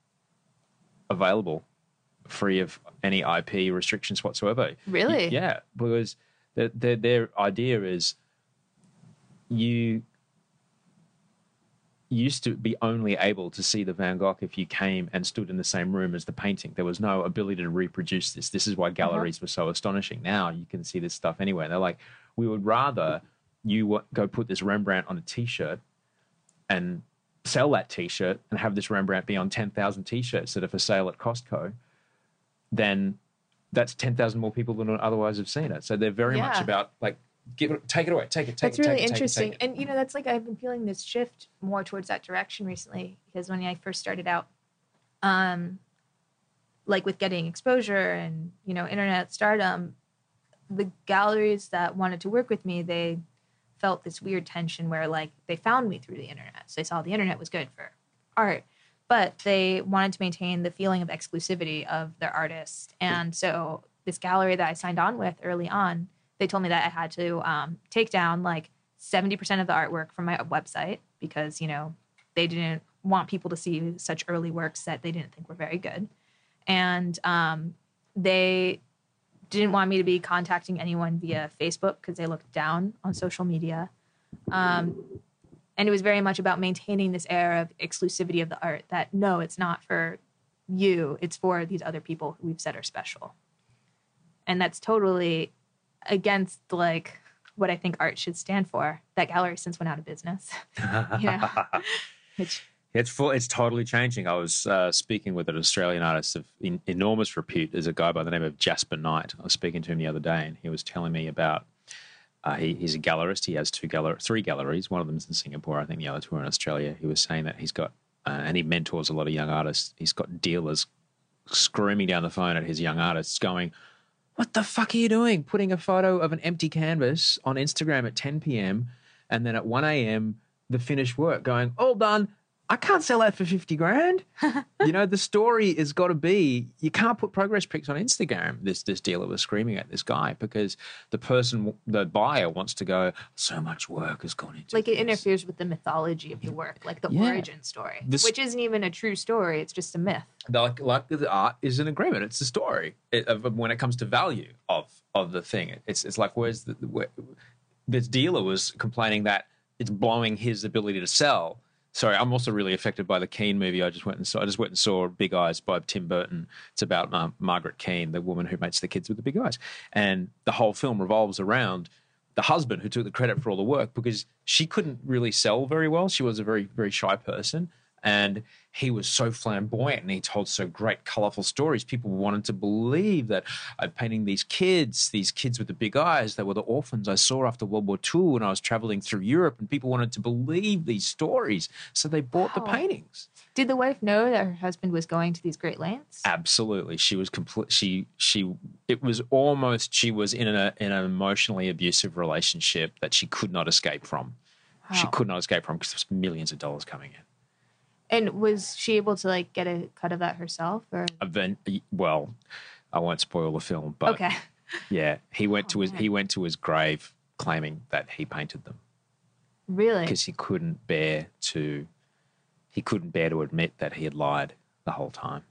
available, free of any IP restrictions whatsoever. Really? Yeah, because their idea is you used to be only able to see the Van Gogh if you came and stood in the same room as the painting. There was no ability to reproduce this. This is why galleries were so astonishing. Now you can see this stuff anywhere. And they're like, we would rather you go put this Rembrandt on a T-shirt and sell that T-shirt and have this Rembrandt be on 10,000 T-shirts that are for sale at Costco, then that's 10,000 more people than would otherwise have seen it. So they're very much about, like, take it away, take it. That's really interesting. And, that's like, I've been feeling this shift more towards that direction recently, because when I first started out, like with getting exposure and, internet stardom, the galleries that wanted to work with me, they felt this weird tension where, like, they found me through the internet. So they saw the internet was good for art, but they wanted to maintain the feeling of exclusivity of their artist. And so this gallery that I signed on with early on, they told me that I had to take down like 70% of the artwork from my website because, they didn't want people to see such early works that they didn't think were very good. And they didn't want me to be contacting anyone via Facebook because they looked down on social media. And it was very much about maintaining this air of exclusivity of the art, that no, it's not for you, it's for these other people who we've said are special. And that's totally against, like, what I think art should stand for. That gallery since went out of business. It's totally changing. I was speaking with an Australian artist of enormous repute. There's a guy by the name of Jasper Knight. I was speaking to him the other day, and he was telling me about he's a gallerist. He has three galleries. One of them is in Singapore. I think the other two are in Australia. He was saying that he's got and he mentors a lot of young artists. He's got dealers screaming down the phone at his young artists going, "What the fuck are you doing? Putting a photo of an empty canvas on Instagram at 10 p.m. and then at 1 a.m. the finished work going, all done. I can't sell that for $50,000. The story has got to be, you can't put progress pics on Instagram." This dealer was screaming at this guy because the buyer wants to go, so much work has gone into this. It interferes with the mythology of the work, like the origin story, which isn't even a true story. It's just a myth. Like the art is an agreement. It's a story when it comes to value of the thing. It's like, this dealer was complaining that it's blowing his ability to sell. Sorry, I'm also really affected by the Keane movie. I just went and saw Big Eyes by Tim Burton. It's about Margaret Keane, the woman who mates the kids with the big eyes. And the whole film revolves around the husband who took the credit for all the work because she couldn't really sell very well. She was a very, very shy person. And he was so flamboyant and he told so great, colourful stories. People wanted to believe that I'm painting these kids with the big eyes. They were the orphans I saw after World War II when I was travelling through Europe, and people wanted to believe these stories. So they bought the paintings. Did the wife know that her husband was going to these great lengths? Absolutely. She was she was in an emotionally abusive relationship that she could not escape from. Wow. She could not escape from because there was millions of dollars coming in. And was she able to, like, get a cut of that herself? Or? Well, I won't spoil the film, but okay. Yeah, he went to his grave claiming that he painted them. Really? Because he couldn't bear to admit that he had lied the whole time.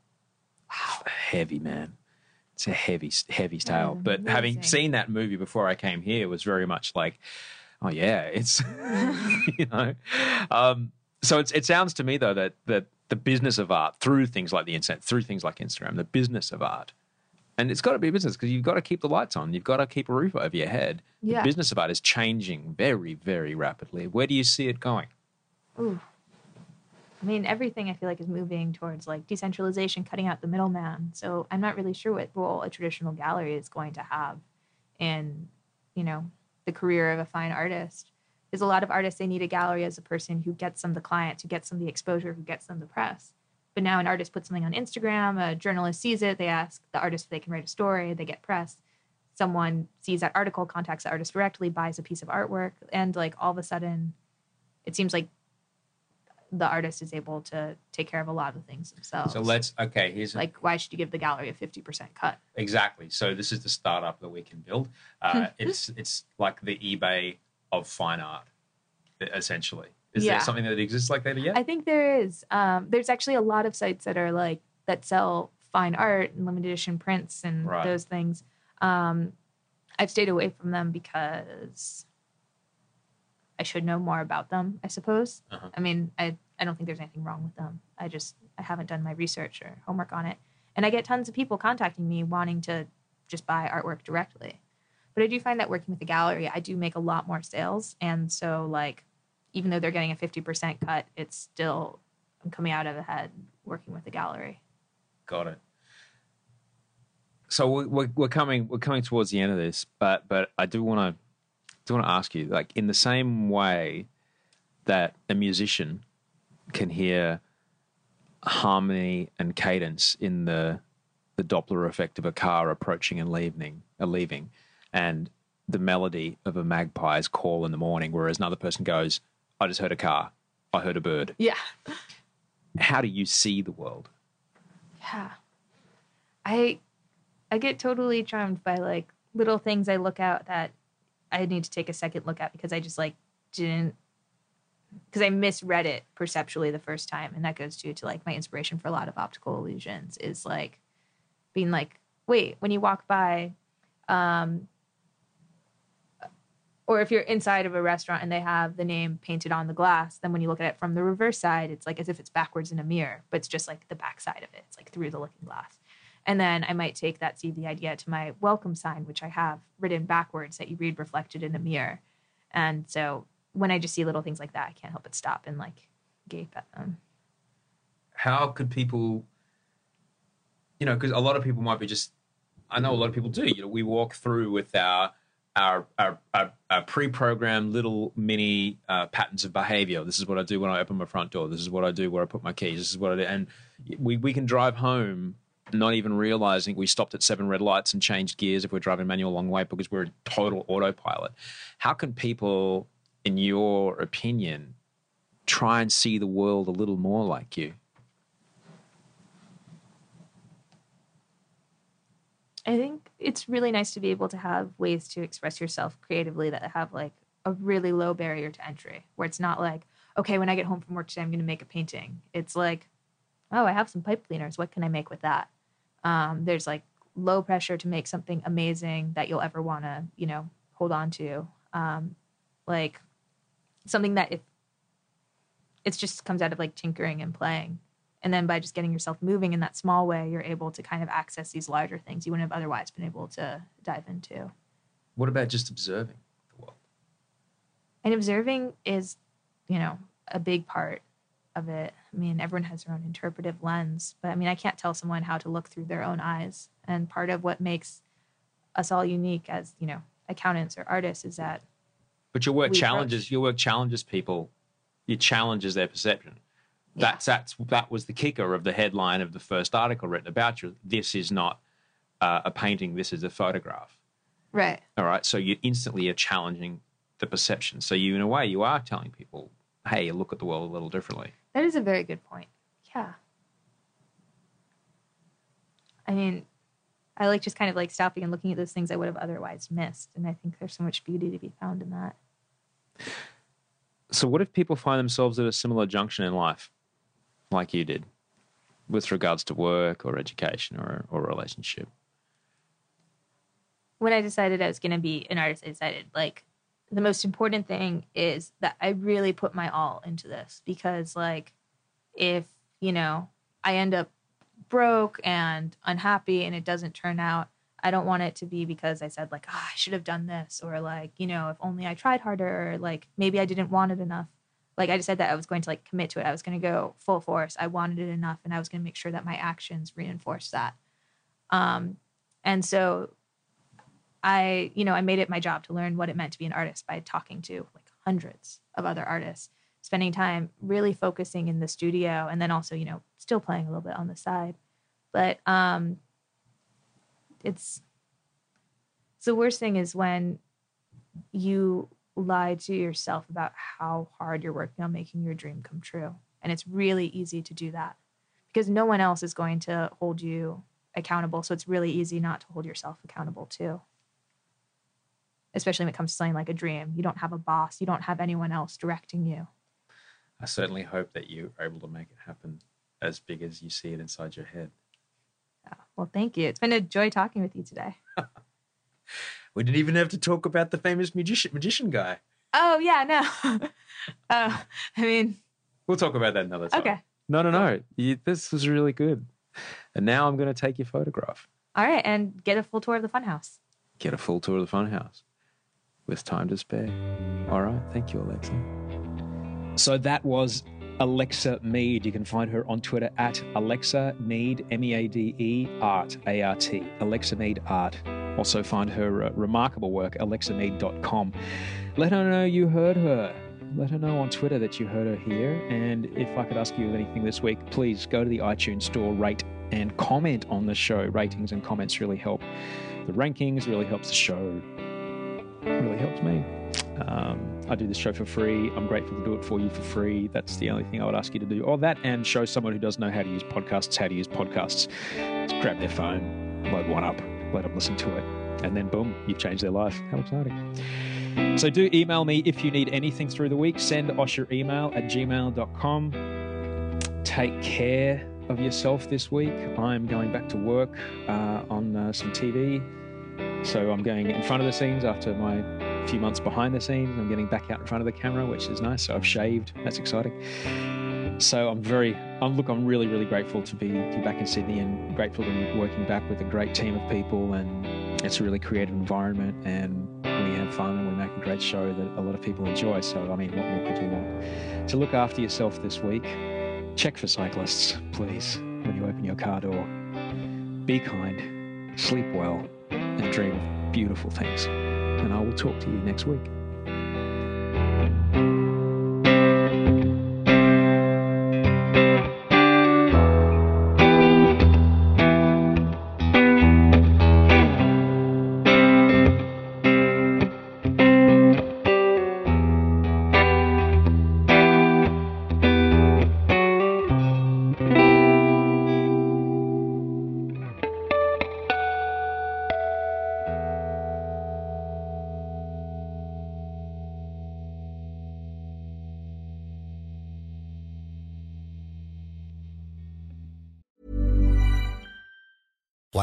Wow, heavy man. It's a heavy tale. Amazing. But having seen that movie before I came here was very much like, oh yeah, it's So it sounds to me, though, that the business of art, through things like the internet, through things like Instagram, the business of art, and it's got to be a business because you've got to keep the lights on, you've got to keep a roof over your head. Yeah. The business of art is changing very, very rapidly. Where do you see it going? Ooh. I mean, everything I feel like is moving towards, like, decentralization, cutting out the middleman. So I'm not really sure what role a traditional gallery is going to have in, the the career of a fine artist is a lot of artists, they need a gallery as a person who gets them the clients, who gets them the exposure, who gets them the press. But now an artist puts something on Instagram, a journalist sees it, they ask the artist if they can write a story, they get press. Someone sees that article, contacts the artist directly, buys a piece of artwork, and like all of a sudden, it seems like the artist is able to take care of a lot of things themselves. So let's, okay, here's... Like, why should you give the gallery a 50% cut? Exactly. So this is the startup that we can build. It's like the eBay of fine art, essentially. Is there something that exists like that yet? I think there is. There's actually a lot of sites that are like, that sell fine art and limited edition prints and those things. I've stayed away from them because... I should know more about them, I suppose. Uh-huh. I mean, I don't think there's anything wrong with them. I haven't done my research or homework on it. And I get tons of people contacting me wanting to just buy artwork directly. But I do find that working with a gallery, I do make a lot more sales. And so, like, even though they're getting a 50% cut, it's still, I'm coming out of the head working with a gallery. Got it. So we're coming towards the end of this, but I do want to ask you, like, in the same way that a musician can hear harmony and cadence in the Doppler effect of a car approaching and leaving, and the melody of a magpie's call in the morning, whereas another person goes, I just heard a car, I heard a bird. Yeah. How do you see the world? Yeah. I get totally charmed by, like, little things I look out that I need to take a second look at because I just like didn't, because I misread it perceptually the first time. And that goes to like my inspiration for a lot of optical illusions is like being like, wait, when you walk by, or if you're inside of a restaurant and they have the name painted on the glass, then when you look at it from the reverse side, it's like as if it's backwards in a mirror, but it's just like the back side of it. It's like through the looking glass. And then I might take that seed, the idea, to my welcome sign, which I have written backwards that you read reflected in a mirror. And so when I just see little things like that, I can't help but stop and, like, gape at them. How could people, you know, because a lot of people might be just, I know a lot of people do, you know, we walk through with our pre-programmed little mini patterns of behavior. This is what I do when I open my front door. This is what I do where I put my keys. This is what I do. And we can drive home not even realizing we stopped at 7 red lights and changed gears if we're driving manual long way because we're in total autopilot. How can people, in your opinion, try and see the world a little more like you? I think it's really nice to be able to have ways to express yourself creatively that have like a really low barrier to entry, where it's not like, okay, when I get home from work today, I'm going to make a painting. It's like, oh, I have some pipe cleaners. What can I make with that? There's like low pressure to make something amazing that you'll ever want to, you know, hold on to. Like something that if it's just comes out of like tinkering and playing. And then by just getting yourself moving in that small way, you're able to kind of access these larger things you wouldn't have otherwise been able to dive into. What about just observing the world? And observing is, you know, a big part of it. I mean, everyone has their own interpretive lens, but I mean, I can't tell someone how to look through their own eyes. And part of what makes us all unique as, you know, accountants or artists is that. But your work challenges people. It challenges their perception. Yeah. That was the kicker of the headline of the first article written about you. This is not a painting. This is a photograph. Right. All right. So you instantly are challenging the perception. So you, in a way, you are telling people, hey, look at the world a little differently. That is a very good point. Yeah. I mean, I like just kind of like stopping and looking at those things I would have otherwise missed. And I think there's so much beauty to be found in that. So what if people find themselves at a similar junction in life, like you did, with regards to work or education or relationship? When I decided I was going to be an artist, I decided, like, the most important thing is that I really put my all into this because, like, if, you know, I end up broke and unhappy and it doesn't turn out, I don't want it to be because I said, like, I should have done this, or, like, you know, if only I tried harder, or, like, maybe I didn't want it enough. Like, I decided that I was going to, like, commit to it. I was going to go full force. I wanted it enough, and I was going to make sure that my actions reinforced that. And so I made it my job to learn what it meant to be an artist by talking to hundreds of other artists, spending time really focusing in the studio, and then also, still playing a little bit on the side. But it's the worst thing is when you lie to yourself about how hard you're working on making your dream come true. And it's really easy to do that because no one else is going to hold you accountable. So it's really easy not to hold yourself accountable too. Especially when it comes to something like a dream. You don't have a boss. You don't have anyone else directing you. I certainly hope that you are able to make it happen as big as you see it inside your head. Oh, well, thank you. It's been a joy talking with you today. We didn't even have to talk about the famous magician guy. Oh, yeah, no. We'll talk about that another time. Okay. No. This was really good. And now I'm going to take your photograph. All right, and get a full tour of the funhouse. With time to spare. All right. Thank you, Alexa. So that was Alexa Meade. You can find her on Twitter at Alexa Meade, M-E-A-D-E, Art, A-R-T, Alexa Meade Art. Also find her remarkable work, alexameade.com. Let her know you heard her. Let her know on Twitter that you heard her here. And if I could ask you anything this week, please go to the iTunes store, rate and comment on the show. Ratings and comments really help. The rankings really helps the show. Really helps me. I do this show for free. I'm grateful to do it for you for free. That's the only thing I would ask you to do. Or that, and show someone who doesn't know how to use podcasts. Just grab their phone, load one up, let them listen to it, and then boom, you've changed their life. How exciting. So do email me if you need anything through the week. Send Osher email at gmail.com. Take care of yourself this week. I'm going back to work on some TV. So I'm going in front of the scenes after my few months behind the scenes. I'm getting back out in front of the camera, which is nice. So I've shaved. That's exciting. So I'm really, really grateful to be back in Sydney, and grateful to be working back with a great team of people. And it's a really creative environment, and we have fun, and we make a great show that a lot of people enjoy. So, what more could you want? So look after yourself this week. Check for cyclists, please, when you open your car door. Be kind, sleep well, and dream of beautiful things. And I will talk to you next week.